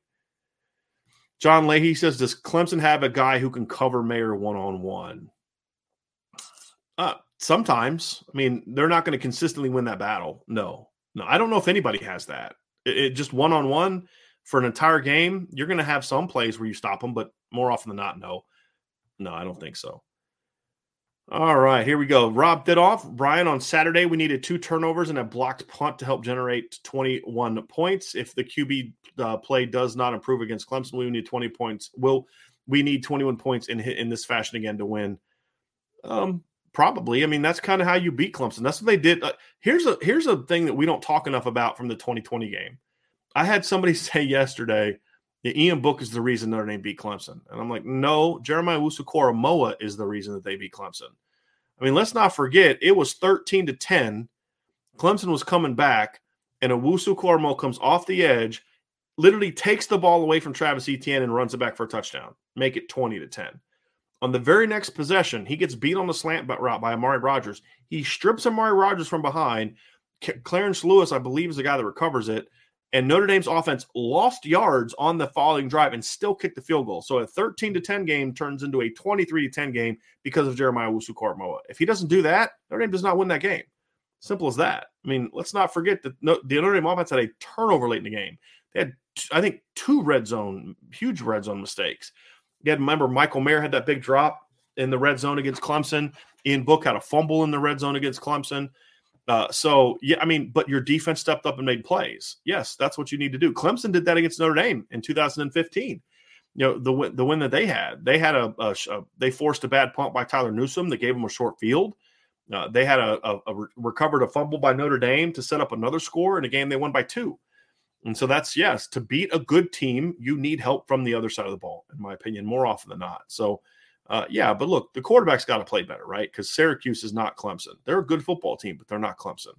John Leahy says, does Clemson have a guy who can cover Mayer one-on-one? Sometimes. I mean, they're not going to consistently win that battle. No, I don't know if anybody has that. It just one-on-one for an entire game, you're going to have some plays where you stop them, but more often than not, no, I don't think so. All right, here we go. Rob Didoff, Brian, on Saturday, we needed 2 turnovers and a blocked punt to help generate 21 points. If the QB play does not improve against Clemson, we need 20 points. Will we need 21 points in this fashion again to win? Probably. I mean, that's kind of how you beat Clemson. That's what they did. Here's a thing that we don't talk enough about from the 2020 game. I had somebody say yesterday that Ian Book is the reason Notre Dame beat Clemson. And I'm like, no, Jeremiah Owusu-Koramoah is the reason that they beat Clemson. I mean, let's not forget, it was 13-10. Clemson was coming back, and Owusu-Koramoah comes off the edge, literally takes the ball away from Travis Etienne and runs it back for a touchdown. Make it 20-10. On the very next possession, he gets beat on the slant route by Amari Rodgers. He strips Amari Rodgers from behind. Clarence Lewis, I believe, is the guy that recovers it. And Notre Dame's offense lost yards on the following drive and still kicked the field goal. So a 13-10 game turns into a 23-10 game because of Jeremiah Owusu-Koramoah. If he doesn't do that, Notre Dame does not win that game. Simple as that. I mean, let's not forget that the Notre Dame offense had a turnover late in the game. They had, I think, 2 huge red zone mistakes. Again, remember, Michael Mayer had that big drop in the red zone against Clemson. Ian Book had a fumble in the red zone against Clemson. But your defense stepped up and made plays. Yes, that's what you need to do. Clemson did that against Notre Dame in 2015. You know, the win that they had they forced a bad punt by Tyler Newsom that gave them a short field. They had recovered a fumble by Notre Dame to set up another score in a game they won by 2. And so that's, yes, to beat a good team, you need help from the other side of the ball, in my opinion, more often than not. So, but look, the quarterback's got to play better, right? Because Syracuse is not Clemson. They're a good football team, but they're not Clemson.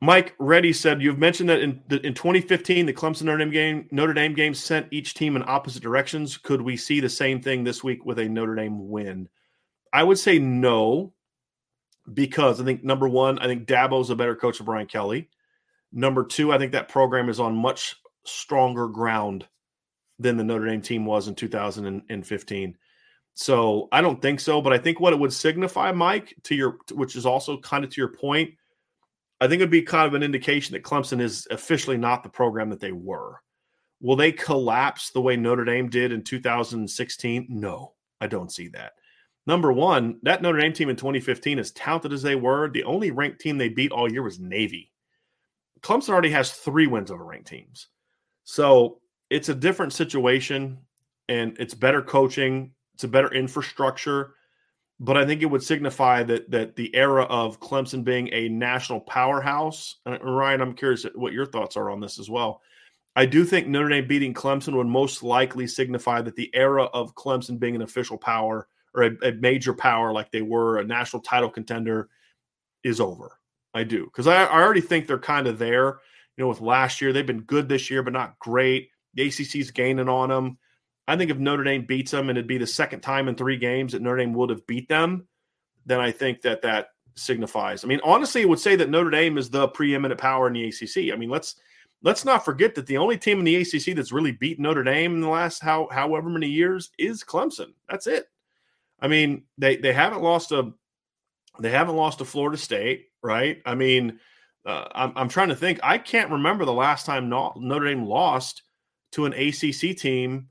Mike Reddy said, you've mentioned that in 2015, the Clemson-Notre Dame game, sent each team in opposite directions. Could we see the same thing this week with a Notre Dame win? I would say no, because I think, number one, Dabo's a better coach than Brian Kelly. Number two, I think that program is on much stronger ground than the Notre Dame team was in 2015. So I don't think so, but I think what it would signify, Mike, which is also kind of to your point, I think it would be kind of an indication that Clemson is officially not the program that they were. Will they collapse the way Notre Dame did in 2016? No, I don't see that. Number one, that Notre Dame team in 2015, as talented as they were, the only ranked team they beat all year was Navy. Clemson already has 3 wins over ranked teams. So it's a different situation, and it's better coaching. It's a better infrastructure. But I think it would signify that the era of Clemson being a national powerhouse, and Ryan, I'm curious what your thoughts are on this as well. I do think Notre Dame beating Clemson would most likely signify that the era of Clemson being an official power or a major power like they were, a national title contender, is over. I do. Because I already think they're kind of there. You know, with last year, they've been good this year, but not great. The ACC's gaining on them. I think if Notre Dame beats them, and it'd be the second time in 3 games that Notre Dame would have beat them, then I think that signifies. I mean, honestly, it would say that Notre Dame is the preeminent power in the ACC. I mean, let's not forget that the only team in the ACC that's really beaten Notre Dame in the last however many years is Clemson. That's it. I mean, they haven't lost to Florida State, right? I mean, I'm trying to think. I can't remember the last time Notre Dame lost to an ACC team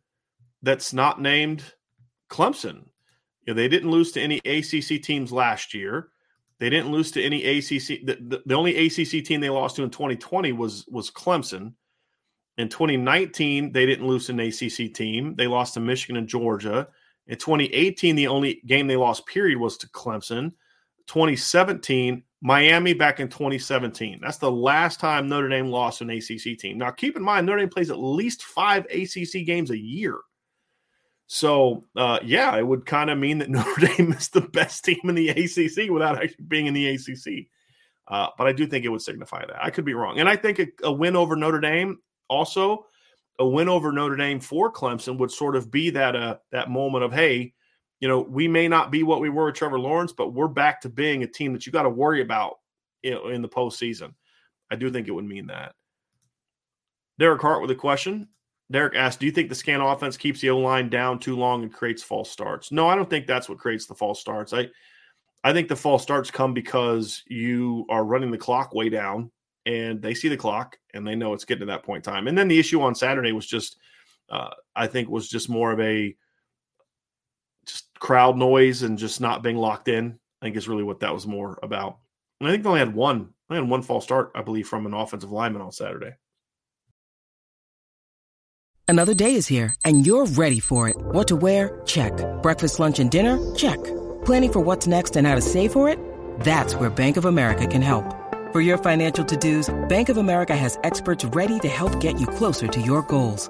that's not named Clemson. You know, they didn't lose to any ACC teams last year. They didn't lose to any ACC. The only ACC team they lost to in 2020 was Clemson. In 2019, they didn't lose to an ACC team. They lost to Michigan and Georgia. In 2018, the only game they lost, period, was to Clemson. 2017, Miami back in 2017. That's the last time Notre Dame lost an ACC team. Now, keep in mind, Notre Dame plays at least 5 ACC games a year. So, it would kind of mean that Notre Dame is the best team in the ACC without actually being in the ACC. But I do think it would signify that. I could be wrong. And I think a win over Notre Dame also, a win over Notre Dame for Clemson would sort of be that moment of, hey, you know, we may not be what we were with Trevor Lawrence, but we're back to being a team that you got to worry about, you know, in the postseason. I do think it would mean that. Derek Hart with a question. Derek asked, do you think the scan offense keeps the O-line down too long and creates false starts? No, I don't think that's what creates the false starts. I think the false starts come because you are running the clock way down, and they see the clock, and they know it's getting to that point in time. And then the issue on Saturday was just more of a just crowd noise and just not being locked in, I think, is really what that was more about. And I think they only had one. They had one false start, I believe, from an offensive lineman on Saturday. Another day is here, and you're ready for it. What to wear? Check. Breakfast, lunch, and dinner? Check. Planning for what's next and how to save for it? That's where Bank of America can help. For your financial to-dos, Bank of America has experts ready to help get you closer to your goals.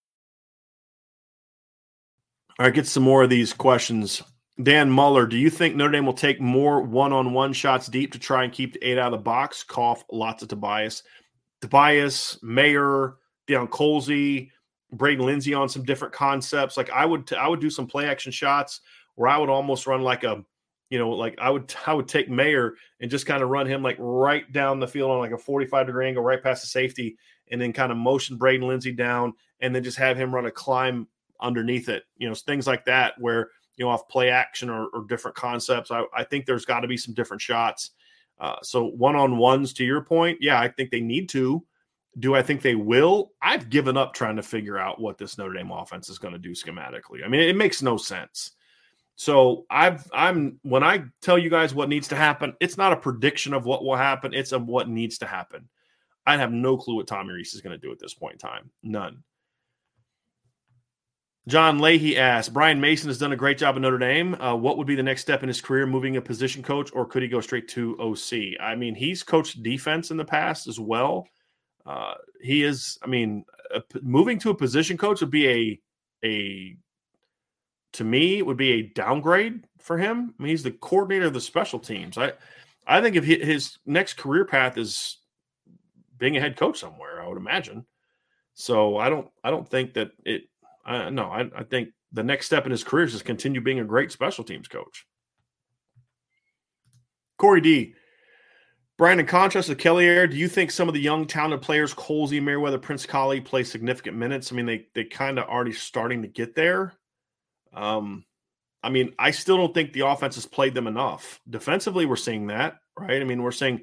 All right, get some more of these questions. Dan Muller, do you think Notre Dame will take more one-on-one shots deep to try and keep the 8 out of the box? Cough, lots of Tobias. Tobias, Mayer, Deion Colzie, Braden Lindsay on some different concepts. Like I would do some play-action shots where I would almost run like a, you know, like I would take Mayer and just kind of run him like right down the field on like a 45-degree angle right past the safety, and then kind of motion Braden Lindsay down and then just have him run a climb underneath it, you know, things like that where, you know, off play action or different concepts. I think there's got to be some different shots. So one-on-ones, to your point, yeah, I think they need to. Do I think they will? I've given up trying to figure out what this Notre Dame offense is going to do schematically. I mean, it makes no sense. So when I tell you guys what needs to happen, it's not a prediction of what will happen. It's of what needs to happen. I have no clue what Tommy Rees is going to do at this point in time. None. John Leahy asked, Brian Mason has done a great job at Notre Dame. What would be the next step in his career, moving a position coach, or could he go straight to OC? I mean, he's coached defense in the past as well. Moving to a position coach would be a to me would be a downgrade for him. I mean, he's the coordinator of the special teams. I think if his next career path is being a head coach somewhere, I would imagine. So I don't think that it. I think the next step in his career is to continue being a great special teams coach. Corey D. Brian, in contrast with Kelly Ayer, do you think some of the young talented players, Colzie, Merriweather, Prince Collie, play significant minutes? I mean, they kind of already starting to get there. I mean, I still don't think the offense has played them enough. Defensively, we're seeing that, right? I mean, we're seeing,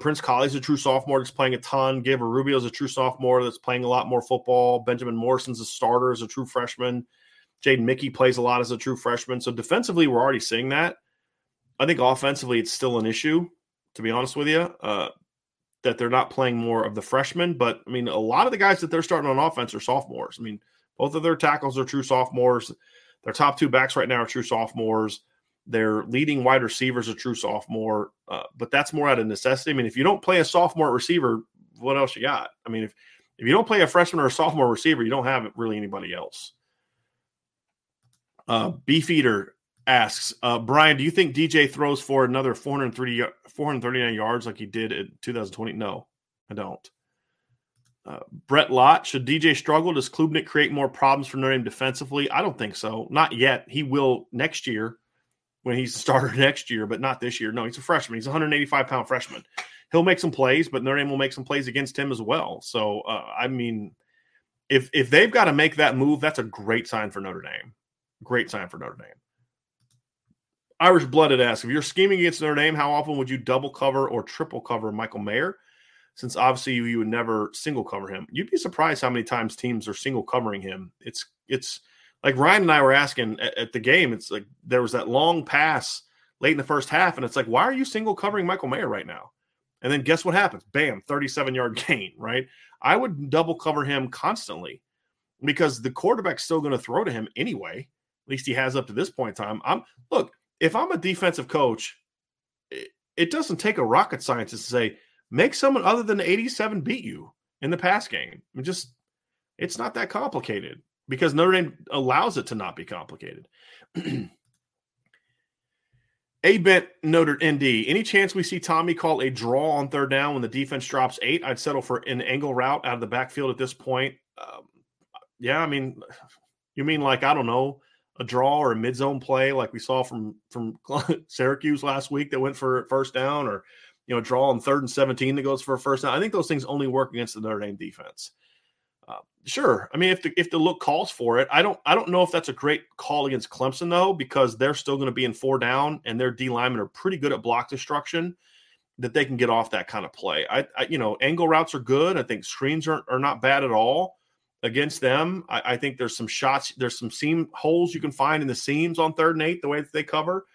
Prince Collie's a true sophomore that's playing a ton. Gabriel Rubio's a true sophomore that's playing a lot more football. Benjamin Morrison's a starter as a true freshman. Jaden Mickey plays a lot as a true freshman. So defensively, we're already seeing that. I think offensively, it's still an issue, to be honest with you, that they're not playing more of the freshmen. But, I mean, a lot of the guys that they're starting on offense are sophomores. I mean, both of their tackles are true sophomores. Their top two backs right now are true sophomores. Their leading wide receiver is a true sophomore. But that's more out of necessity. I mean, if you don't play a sophomore receiver, what else you got? I mean, if you don't play a freshman or a sophomore receiver, you don't have really anybody else. Beefeater asks, Brian, do you think DJ throws for another 439 yards like he did in 2020? No, I don't. Brett Lott, should DJ struggle? Does Klubnik create more problems for Notre Dame defensively? I don't think so. Not yet. He will next year when he's the starter next year, but not this year. No, he's a freshman. He's a 185-pound freshman. He'll make some plays, but Notre Dame will make some plays against him as well. So, I mean, if they've got to make that move, that's a great sign for Notre Dame. Great sign for Notre Dame. Irish Blooded asks, if you're scheming against Notre Dame, how often would you double cover or triple cover Michael Mayer? Since obviously you would never single cover him. You'd be surprised how many times teams are single covering him. It's like Ryan and I were asking at the game. It's like there was that long pass late in the first half, and it's like, why are you single covering Michael Mayer right now? And then guess what happens? Bam, 37-yard gain, right? I would double cover him constantly because the quarterback's still going to throw to him anyway. At least he has up to this point in time. Look, if I'm a defensive coach, it doesn't take a rocket scientist to say, make someone other than 87 beat you in the pass game. I mean, just it's not that complicated because Notre Dame allows it to not be complicated. A-Bent noted ND. Any chance we see Tommy call a draw on third down when the defense drops 8? I'd settle for an angle route out of the backfield at this point. Yeah, I mean, you mean like, I don't know, a draw or a mid-zone play like we saw from Syracuse last week that went for first down, or – draw on 3rd and 17 that goes for a first down. I think those things only work against the Notre Dame defense. Sure. I mean, if the look calls for it, I don't know if that's a great call against Clemson though, because they're still going to be in 4 down and their D linemen are pretty good at block destruction that they can get off that kind of play. Angle routes are good. I think screens are not bad at all against them. I think there's some shots. There's some seam holes you can find in the seams on 3rd and 8, the way that they cover.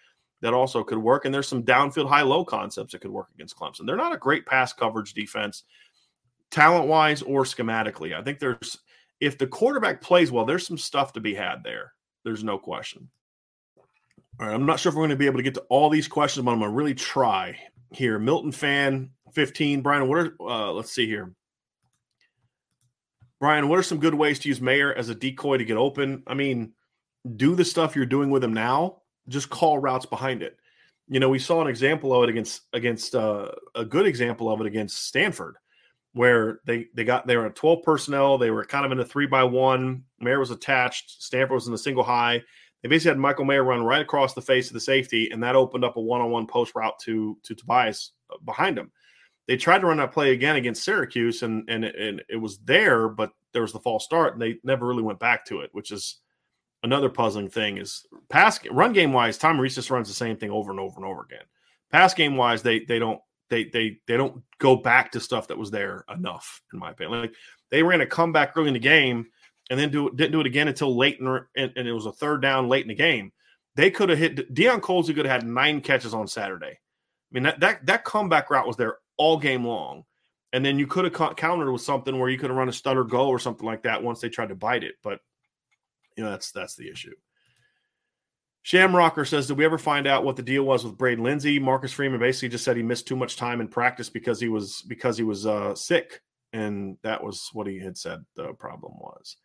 That also could work, and there's some downfield high-low concepts that could work against Clemson. They're not a great pass coverage defense, talent-wise or schematically. I think if the quarterback plays well, there's some stuff to be had there. There's no question. All right, I'm not sure if we're going to be able to get to all these questions, but I'm going to really try here. Milton Fan 15, Brian, let's see here. Brian, what are some good ways to use Mayer as a decoy to get open? I mean, do the stuff you're doing with him now. Just call routes behind it. We saw an example of it against a good example of it against Stanford, where they were at 12 personnel. They were kind of in a 3-by-1. Mayer was attached. Stanford was in a single high. They basically had Michael Mayer run right across the face of the safety, and that opened up a one-on-one post route to Tobias behind him. They tried to run that play again against Syracuse, and it was there, but there was the false start, and they never really went back to it, which is another puzzling thing is pass run game wise. Tommy Rees just runs the same thing over and over and over again. Pass game wise, they don't go back to stuff that was there enough, in my opinion. Like they ran a comeback early in the game and then didn't do it again until late, and it was a 3rd down late in the game. They could have hit Deion Colzie could have had 9 catches on Saturday. I mean that comeback route was there all game long, and then you could have countered with something where you could have run a stutter go or something like that once they tried to bite it, but. That's the issue. Shamrocker says, did we ever find out what the deal was with Braden Lindsay? Marcus Freeman basically just said he missed too much time in practice because he was sick, and that was what he had said the problem was.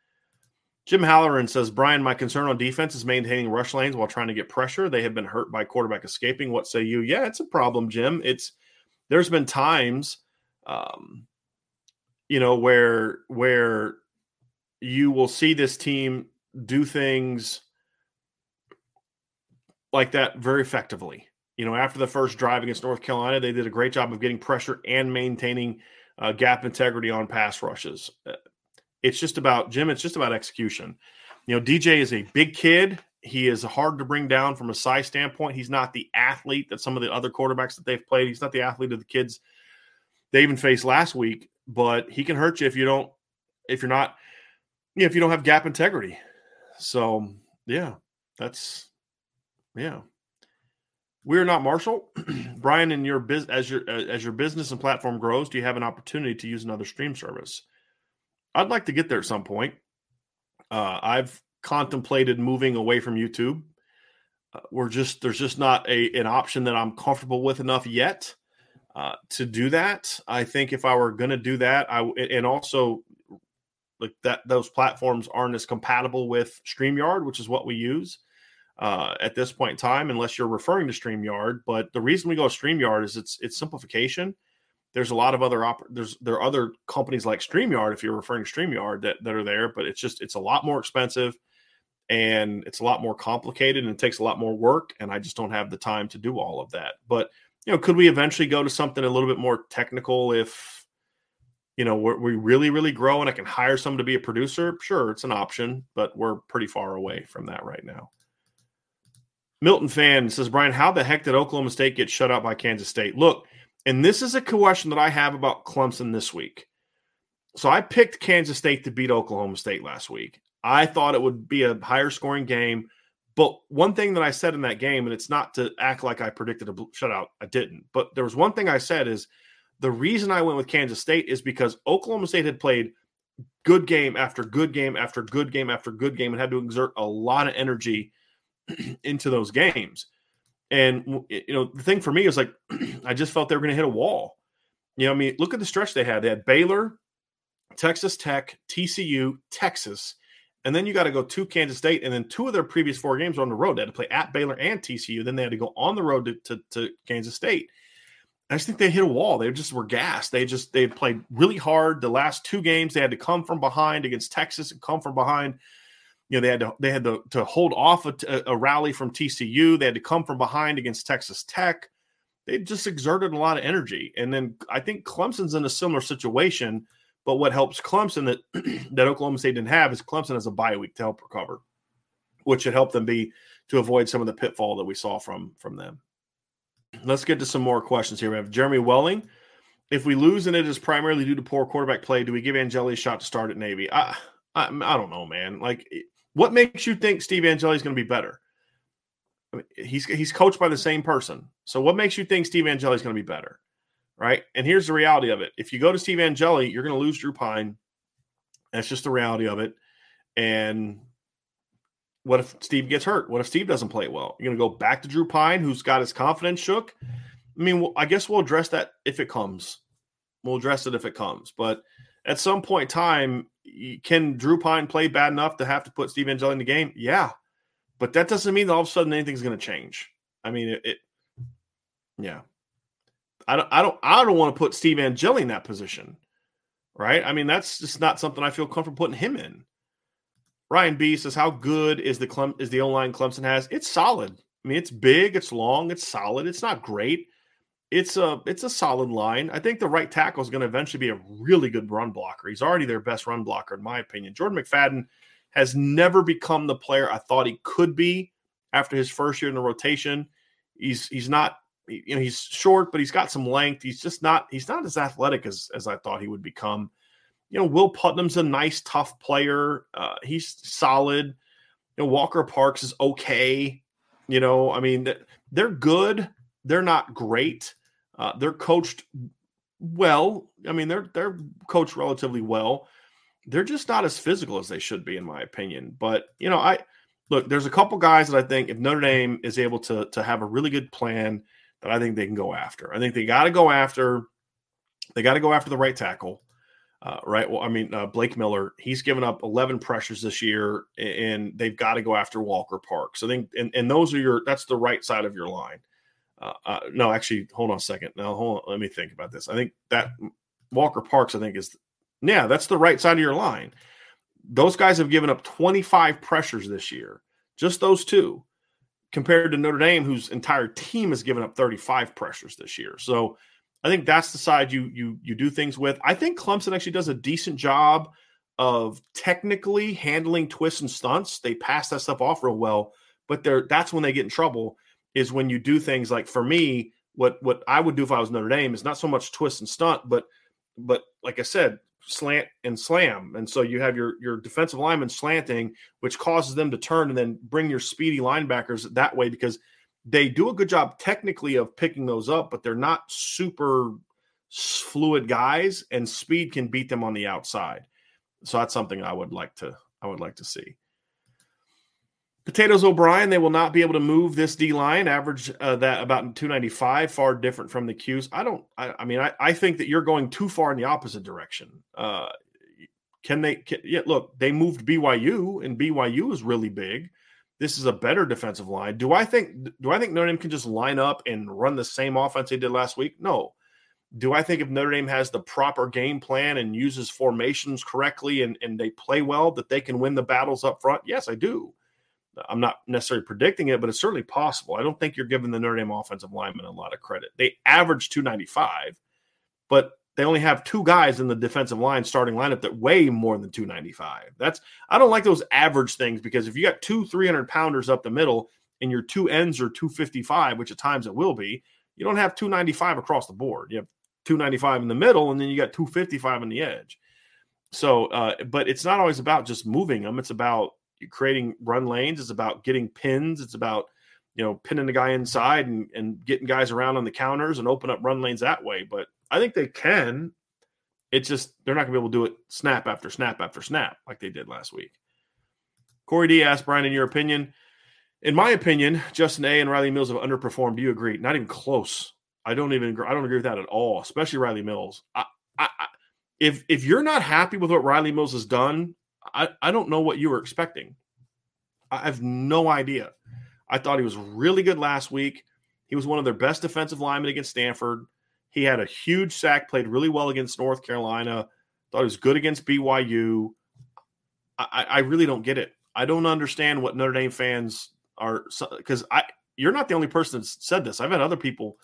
Jim Halloran says, Brian, my concern on defense is maintaining rush lanes while trying to get pressure. They have been hurt by quarterback escaping. What say you? Yeah, it's a problem, Jim. There's been times, where you will see this team do things like that very effectively. After the first drive against North Carolina, they did a great job of getting pressure and maintaining gap integrity on pass rushes. It's just about execution. DJ is a big kid. He is hard to bring down from a size standpoint. He's not the athlete that some of the other quarterbacks that they've played. He's not the athlete of the kids they even faced last week, but he can hurt you if you don't have gap integrity. So We're Not Marshall. Brian, in your as your business and platform grows, do you have an opportunity to use another stream service? I'd like to get there at some point. I've contemplated moving away from YouTube. There's just not an option that I'm comfortable with enough yet to do that. I think if I were going to do that, those platforms aren't as compatible with StreamYard, which is what we use at this point in time, unless you're referring to StreamYard. But the reason we go to StreamYard is it's simplification. There's a lot of there are other companies like StreamYard, if you're referring to StreamYard, that are there, but it's a lot more expensive and it's a lot more complicated and it takes a lot more work. And I just don't have the time to do all of that. But, could we eventually go to something a little bit more technical if, we really, really grow and I can hire someone to be a producer? Sure, it's an option, but we're pretty far away from that right now. Milton Fan says, Brian, how the heck did Oklahoma State get shut out by Kansas State? Look, and this is a question that I have about Clemson this week. So I picked Kansas State to beat Oklahoma State last week. I thought it would be a higher scoring game. But one thing that I said in that game, and it's not to act like I predicted a shutout, I didn't. But there was one thing I said is the reason I went with Kansas State is because Oklahoma State had played good game after good game after good game after good game and had to exert a lot of energy into those games. And, the thing for me is like, I just felt they were going to hit a wall. Look at the stretch they had. They had Baylor, Texas Tech, TCU, Texas. And then you got to go to Kansas State. And then two of their previous four games were on the road. They had to play at Baylor and TCU. Then they had to go on the road to Kansas State. I just think they hit a wall. They just were gassed. They played really hard. The last two games, they had to come from behind against Texas and come from behind. They had to hold off a rally from TCU. They had to come from behind against Texas Tech. They just exerted a lot of energy. And then I think Clemson's in a similar situation, but what helps Clemson that Oklahoma State didn't have is Clemson has a bye week to help recover, which should help them to avoid some of the pitfall that we saw from them. Let's get to some more questions here. We have Jeremy Welling. If we lose and it is primarily due to poor quarterback play, do we give Angeli a shot to start at Navy? I don't know, man. What makes you think Steve Angeli is going to be better? I mean, he's coached by the same person. So what makes you think Steve Angeli is going to be better, right? And here's the reality of it. If you go to Steve Angeli, you're going to lose Drew Pine. That's just the reality of it. And what if Steve gets hurt? What if Steve doesn't play well? You're going to go back to Drew Pine, who's got his confidence shook? I mean, I guess we'll address that if it comes. But at some point in time, can Drew Pine play bad enough to have to put Steve Angeli in the game? Yeah. But that doesn't mean that all of a sudden anything's going to change. I mean, yeah. I don't want to put Steve Angeli in that position. Right? I mean, that's just not something I feel comfortable putting him in. Ryan B says, how good is the O-line Clemson has? It's solid. I mean, it's big, it's long, it's solid. It's not great. It's a solid line. I think the right tackle is going to eventually be a really good run blocker. He's already their best run blocker, in my opinion. Jordan McFadden has never become the player I thought he could be after his first year in the rotation. He's not, he's short, but he's got some length. He's just not, as athletic as I thought he would become. Will Putnam's a nice, tough player. He's solid. Walker Parks is okay. I mean, they're good. They're not great. They're coached well. I mean, they're coached relatively well. They're just not as physical as they should be, in my opinion. But, there's a couple guys that I think if Notre Dame is able to have a really good plan that I think they can go after. I think they got to go after the right tackle. right? Well, I mean, Blake Miller, he's given up 11 pressures this year, and they've got to go after Walker Parks. I think, and those are your, that's the right side of your line. No, actually, hold on a second. Now, hold on. Let me think about this. I think that Walker Parks, I think is, yeah, that's the right side of your line. Those guys have given up 25 pressures this year, just those two, compared to Notre Dame, whose entire team has given up 35 pressures this year. So I think that's the side you do things with. I think Clemson actually does a decent job of technically handling twists and stunts. They pass that stuff off real well, but that's when they get in trouble, is when you do things like, for me, what I would do if I was Notre Dame is not so much twist and stunt, but like I said, slant and slam. And so you have your defensive linemen slanting, which causes them to turn and then bring your speedy linebackers that way, because they do a good job technically of picking those up, but they're not super fluid guys, and speed can beat them on the outside. So that's something I would like to see. Potatoes O'Brien, they will not be able to move this D line. Average that about 295, far different from the Qs. I think that you're going too far in the opposite direction. Look, they moved BYU, and BYU is really big. This is a better defensive line. Do I think Notre Dame can just line up and run the same offense they did last week? No. Do I think if Notre Dame has the proper game plan and uses formations correctly and they play well, that they can win the battles up front? Yes, I do. I'm not necessarily predicting it, but it's certainly possible. I don't think you're giving the Notre Dame offensive linemen a lot of credit. They average 295, but they only have two guys in the defensive line starting lineup that weigh more than 295. I don't like those average things, because if you got two 300-pounders up the middle and your two ends are 255, which at times it will be, you don't have 295 across the board. You have 295 in the middle, and then you got 255 on the edge. So, but it's not always about just moving them. It's about creating run lanes. It's about getting pins. It's about, pinning the guy inside and getting guys around on the counters and open up run lanes that way. But I think they can. It's just they're not going to be able to do it snap after snap after snap like they did last week. Corey D asked, Brian, in your opinion, in my opinion, Justin A. and Riley Mills have underperformed. Do you agree? Not even close. I don't agree with that at all, especially Riley Mills. If you're not happy with what Riley Mills has done, I don't know what you were expecting. I have no idea. I thought he was really good last week. He was one of their best defensive linemen against Stanford. He had a huge sack, played really well against North Carolina. Thought he was good against BYU. I really don't get it. I don't understand what Notre Dame fans are, because you're not the only person that's said this. I've had other people,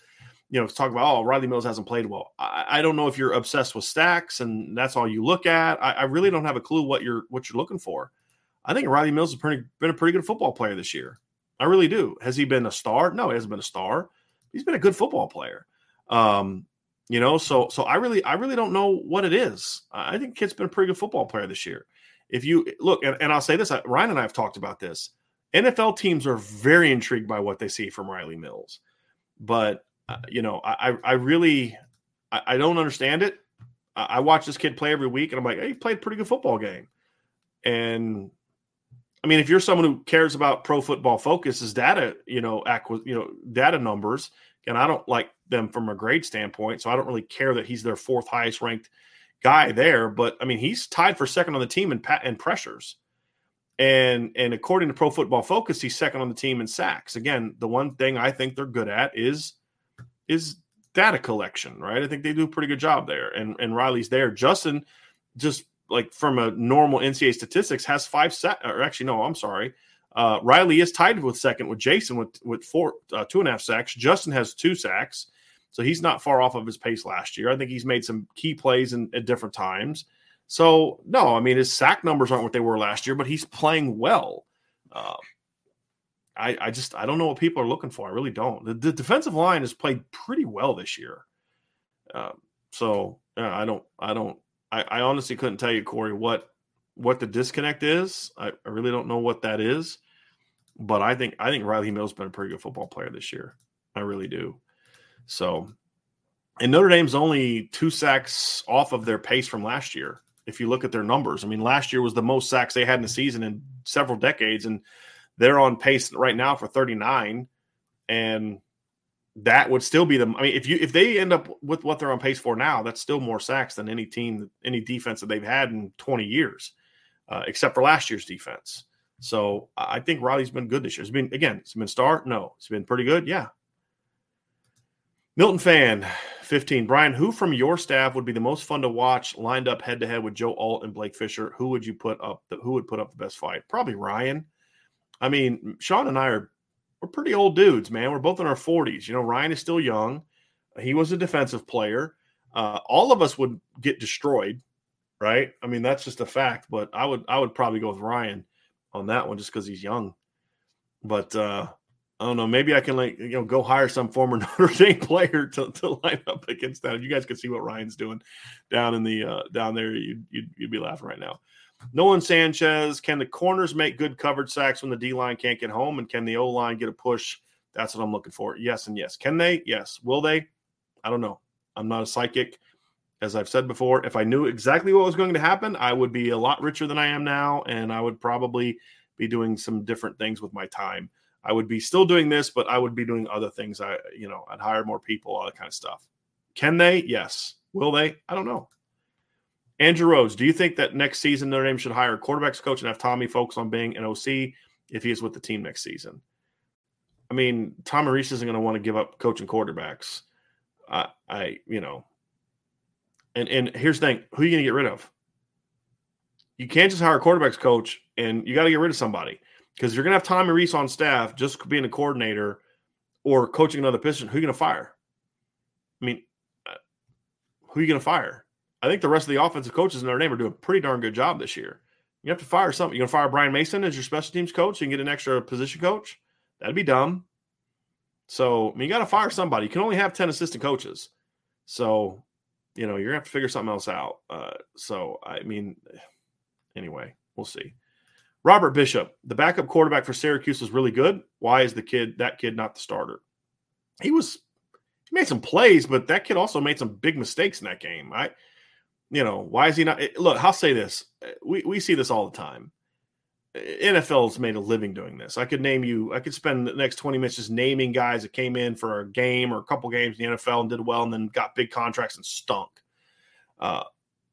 talk about, Riley Mills hasn't played well. I don't know if you're obsessed with stacks and that's all you look at. I really don't have a clue what you're looking for. I think Riley Mills has been a pretty good football player this year. I really do. Has he been a star? No, he hasn't been a star. He's been a good football player. So I really don't know what it is. I think Kid's been a pretty good football player this year. If you look, and I'll say this, Ryan and I have talked about this. NFL teams are very intrigued by what they see from Riley Mills, but I really don't understand it. I watch this kid play every week and I'm like, hey, he played a pretty good football game. And I mean, if you're someone who cares about Pro Football Focus's data, data numbers, and I don't like them from a grade standpoint, so I don't really care that he's their fourth highest ranked guy there. But I mean, he's tied for second on the team in pressures, and according to Pro Football Focus, he's second on the team in sacks. Again, the one thing I think they're good at is data collection, right? I think they do a pretty good job there, and Riley's there. Justin, just like from a normal NCAA statistics, has five sacks. Or actually, no, I'm sorry. Riley is tied with second with Jason with 2.5 sacks. Justin has 2 sacks, so he's not far off of his pace last year. I think he's made some key plays at different times. So, no, I mean, his sack numbers aren't what they were last year, but he's playing well. I don't know what people are looking for. I really don't. The defensive line has played pretty well this year. I honestly couldn't tell you, Corey, what the disconnect is. I really don't know what that is, but I think Riley Mills has been a pretty good football player this year. I really do. So, and Notre Dame's only 2 sacks off of their pace from last year. If you look at their numbers, I mean, last year was the most sacks they had in the season in several decades, and they're on pace right now for 39, and that would still be the. I mean, if they end up with what they're on pace for now, that's still more sacks than any team, any defense that they've had in 20 years, except for last year's defense. So I think Riley's been good this year. It's been, again, it's been star. No, it's been pretty good. Yeah. Milton Fan 15. Brian, who from your staff would be the most fun to watch lined up head to head with Joe Alt and Blake Fisher? Who would you put up? Who would put up the best fight? Probably Ryan. I mean, Sean and I are. We're pretty old dudes, man. We're both in our 40s. You know, Ryan is still young. He was a defensive player. All of us would get destroyed, right? I mean, that's just a fact. But I would probably go with Ryan on that one just because he's young. But I don't know. Maybe I can, like, you know, go hire some former Notre Dame player to line up against that. If you guys could see what Ryan's doing down in the down there, you'd be laughing right now. Nolan Sanchez, can the corners make good coverage sacks when the D-line can't get home? And can the O-line get a push? That's what I'm looking for. Yes and yes. Can they? Yes. Will they? I don't know. I'm not a psychic. As I've said before, if I knew exactly what was going to happen, I would be a lot richer than I am now, and I would probably be doing some different things with my time. I would be still doing this, but I would be doing other things. I'd hire more people, all that kind of stuff. Can they? Yes. Will they? I don't know. Andrew Rhodes, do you think that next season Notre Dame should hire a quarterbacks coach and have Tommy focus on being an OC if he is with the team next season? I mean, Tommy Rees isn't going to want to give up coaching quarterbacks. And here's the thing. Who are you going to get rid of? You can't just hire a quarterbacks coach, and you got to get rid of somebody. Because if you're going to have Tommy Rees on staff just being a coordinator or coaching another position, who are you going to fire? I mean, who are you going to fire? I think the rest of the offensive coaches in Notre Dame are doing a pretty darn good job this year. You have to fire something. You're going to fire Brian Mason as your special teams coach and get an extra position coach? That'd be dumb. So, I mean, you got to fire somebody. You can only have 10 assistant coaches. So, you know, you're going to have to figure something else out. Anyway, we'll see. Robert Bishop, the backup quarterback for Syracuse is really good. Why is that kid not the starter? He made some plays, but that kid also made some big mistakes in that game. Why is he not? Look, I'll say this. We see this all the time. NFL's made a living doing this. I could spend the next 20 minutes just naming guys that came in for a game or a couple games in the NFL and did well and then got big contracts and stunk.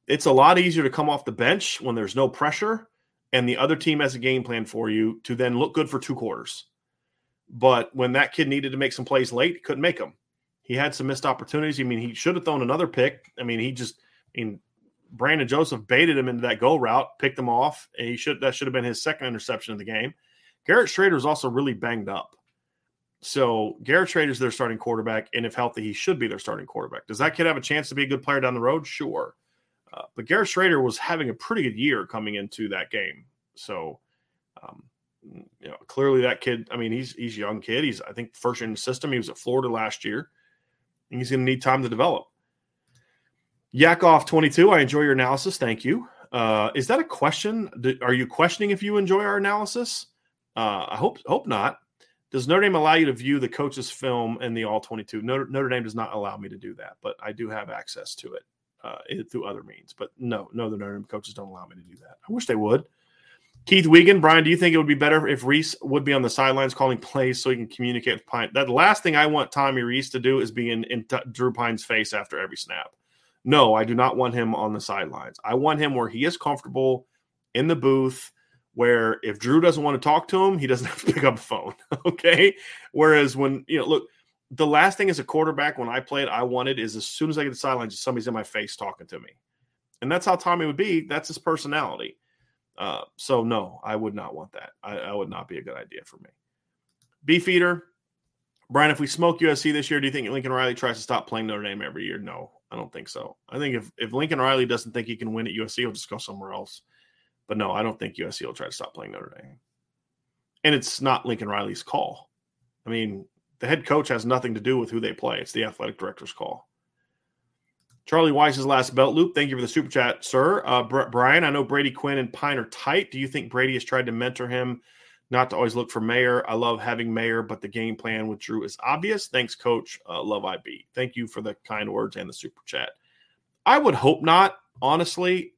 It's a lot easier to come off the bench when there's no pressure and the other team has a game plan for you to then look good for two quarters. But when that kid needed to make some plays late, he couldn't make them. He had some missed opportunities. I mean, he should have thrown another pick. Brandon Joseph baited him into that goal route, picked him off, and that should have been his second interception of the game. Garrett Schrader is also really banged up. So Garrett Schrader's their starting quarterback, and if healthy, he should be their starting quarterback. Does that kid have a chance to be a good player down the road? Sure. But Garrett Schrader was having a pretty good year coming into that game. So, clearly that kid, I mean, he's a young kid. He's, I think, first year in the system. He was at Florida last year, and he's going to need time to develop. Yakov22, I enjoy your analysis. Thank you. Is that a question? Are you questioning if you enjoy our analysis? I hope not. Does Notre Dame allow you to view the coach's film and the All-22? Notre Dame does not allow me to do that, but I do have access to it through other means. But no, the Notre Dame coaches don't allow me to do that. I wish they would. Keith Wiegand, Brian, do you think it would be better if Rees would be on the sidelines calling plays so he can communicate with Pine? That last thing I want Tommy Rees to do is be in Drew Pine's face after every snap. No, I do not want him on the sidelines. I want him where he is comfortable in the booth, where if Drew doesn't want to talk to him, he doesn't have to pick up the phone, okay? Whereas when, the last thing as a quarterback when I played, I wanted is as soon as I get to the sidelines, somebody's in my face talking to me. And that's how Tommy would be. That's his personality. So, no, I would not want that. I would not be a good idea for me. Beefeater, Brian, if we smoke USC this year, do you think Lincoln Riley tries to stop playing Notre Dame every year? No. I don't think so. I think if Lincoln Riley doesn't think he can win at USC, he'll just go somewhere else. But no, I don't think USC will try to stop playing Notre Dame. And it's not Lincoln Riley's call. I mean, the head coach has nothing to do with who they play. It's the athletic director's call. Charlie Weiss's last belt loop. Thank you for the super chat, sir. Brian, I know Brady Quinn and Pine are tight. Do you think Brady has tried to mentor him not to always look for Mayer? I love having Mayer, but the game plan with Drew is obvious. Thanks, Coach. Love IB. Thank you for the kind words and the super chat. I would hope not, honestly.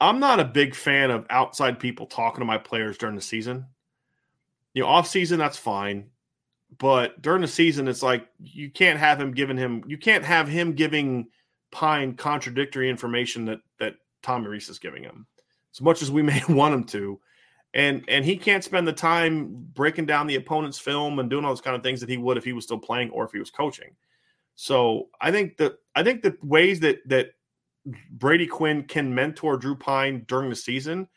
I'm not a big fan of outside people talking to my players during the season. Off season, that's fine. But during the season, it's like you can't have him giving him – you can't have him giving Pine contradictory information that Tommy Rees is giving him, as much as we may want him to. And he can't spend the time breaking down the opponent's film and doing all those kind of things that he would if he was still playing or if he was coaching. So I think the ways that Brady Quinn can mentor Drew Pine during the season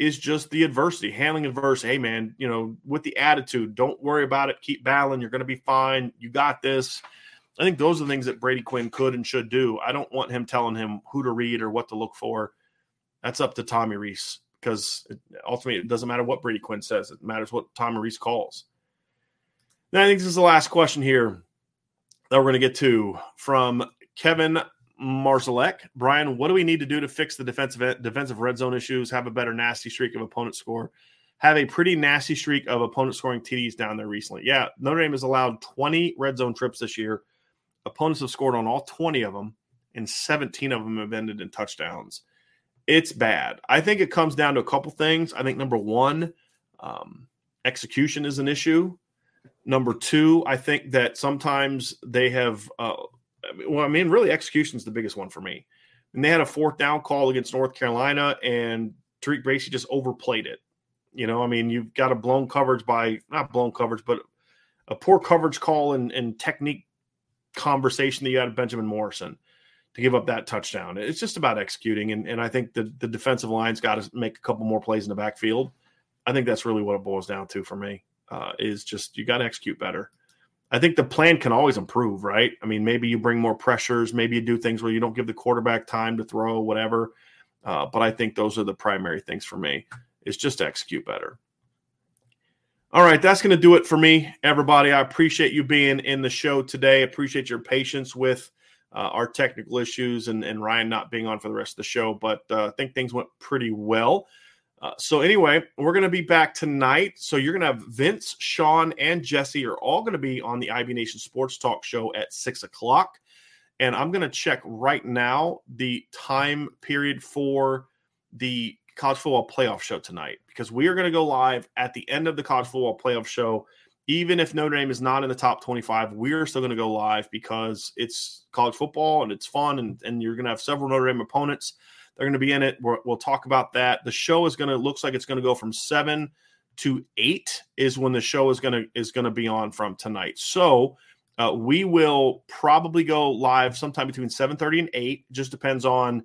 is just the adversity, handling adversity. Hey, man, you know, with the attitude, don't worry about it. Keep battling. You're going to be fine. You got this. I think those are the things that Brady Quinn could and should do. I don't want him telling him who to read or what to look for. That's up to Tommy Rees, because ultimately it doesn't matter what Brady Quinn says. It matters what Tommy Rees calls. Now, I think this is the last question here that we're going to get to, from Kevin Marzalek. Brian, what do we need to do to fix the defensive red zone issues, have a better nasty streak of opponent score, have a pretty nasty streak of opponent scoring TDs down there recently? Yeah, Notre Dame has allowed 20 red zone trips this year. Opponents have scored on all 20 of them, and 17 of them have ended in touchdowns. It's bad. I think it comes down to a couple things. I think, number one, execution is an issue. Number two, I think that sometimes they have really execution is the biggest one for me. And they had a fourth down call against North Carolina, and Tariq Bracey just overplayed it. You know, I mean, you've got a blown coverage by – not blown coverage, but a poor coverage call and technique conversation that you had with Benjamin Morrison to give up that touchdown. It's just about executing, and I think the defensive line's got to make a couple more plays in the backfield. I think that's really what it boils down to for me, is just you got to execute better. I think the plan can always improve, right? I mean, maybe you bring more pressures. Maybe you do things where you don't give the quarterback time to throw, whatever. But I think those are the primary things for me, is just execute better. All right, that's going to do it for me, everybody. I appreciate you being in the show today. Appreciate your patience with our technical issues and Ryan not being on for the rest of the show. But I think things went pretty well. So anyway, we're going to be back tonight. So you're going to have Vince, Sean, and Jesse are all going to be on the IB Nation Sports Talk Show at 6 o'clock. And I'm going to check right now the time period for the College Football Playoff Show tonight, because we are going to go live at the end of the College Football Playoff Show. Even if Notre Dame is not in the top 25, we're still going to go live, because it's college football and it's fun, and you're going to have several Notre Dame opponents. They're going to be in it. We'll talk about that. The show is going to – looks like it's going to go from 7 to 8 is when the show is going to be on from tonight. So we will probably go live sometime between 7:30 and 8. Just depends on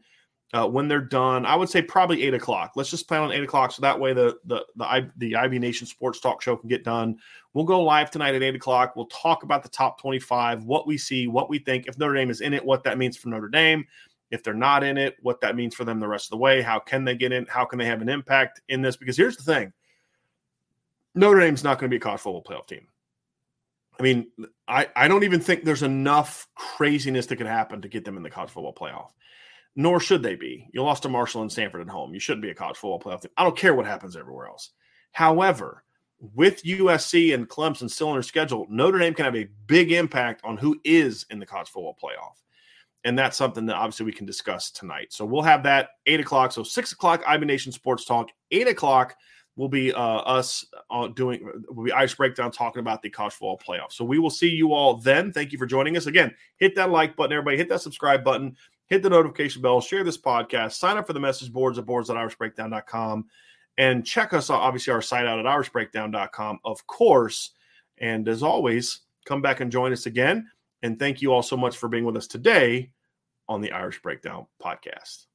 when they're done. I would say probably 8 o'clock. Let's just plan on 8 o'clock so that way the IB Nation Sports Talk Show can get done. We'll go live tonight at 8 o'clock. We'll talk about the top 25, what we see, what we think. If Notre Dame is in it, what that means for Notre Dame. If they're not in it, what that means for them the rest of the way. How can they get in? How can they have an impact in this? Because here's the thing. Notre Dame's not going to be a college football playoff team. I mean, I don't even think there's enough craziness that could happen to get them in the college football playoff. Nor should they be. You lost to Marshall and Stanford at home. You shouldn't be a college football playoff team. I don't care what happens everywhere else. However, with USC and Clemson still on their schedule, Notre Dame can have a big impact on who is in the college football playoff. And that's something that obviously we can discuss tonight. So we'll have that 8 o'clock. So 6 o'clock, IB Nation Sports Talk. 8 o'clock will be Ice Breakdown, talking about the college football playoff. So we will see you all then. Thank you for joining us. Again, hit that like button, everybody. Hit that subscribe button. Hit the notification bell. Share this podcast. Sign up for the message boards at boards.irishbreakdown.com. And check us out, obviously, our site out at irishbreakdown.com, of course. And as always, come back and join us again. And thank you all so much for being with us today on the Irish Breakdown Podcast.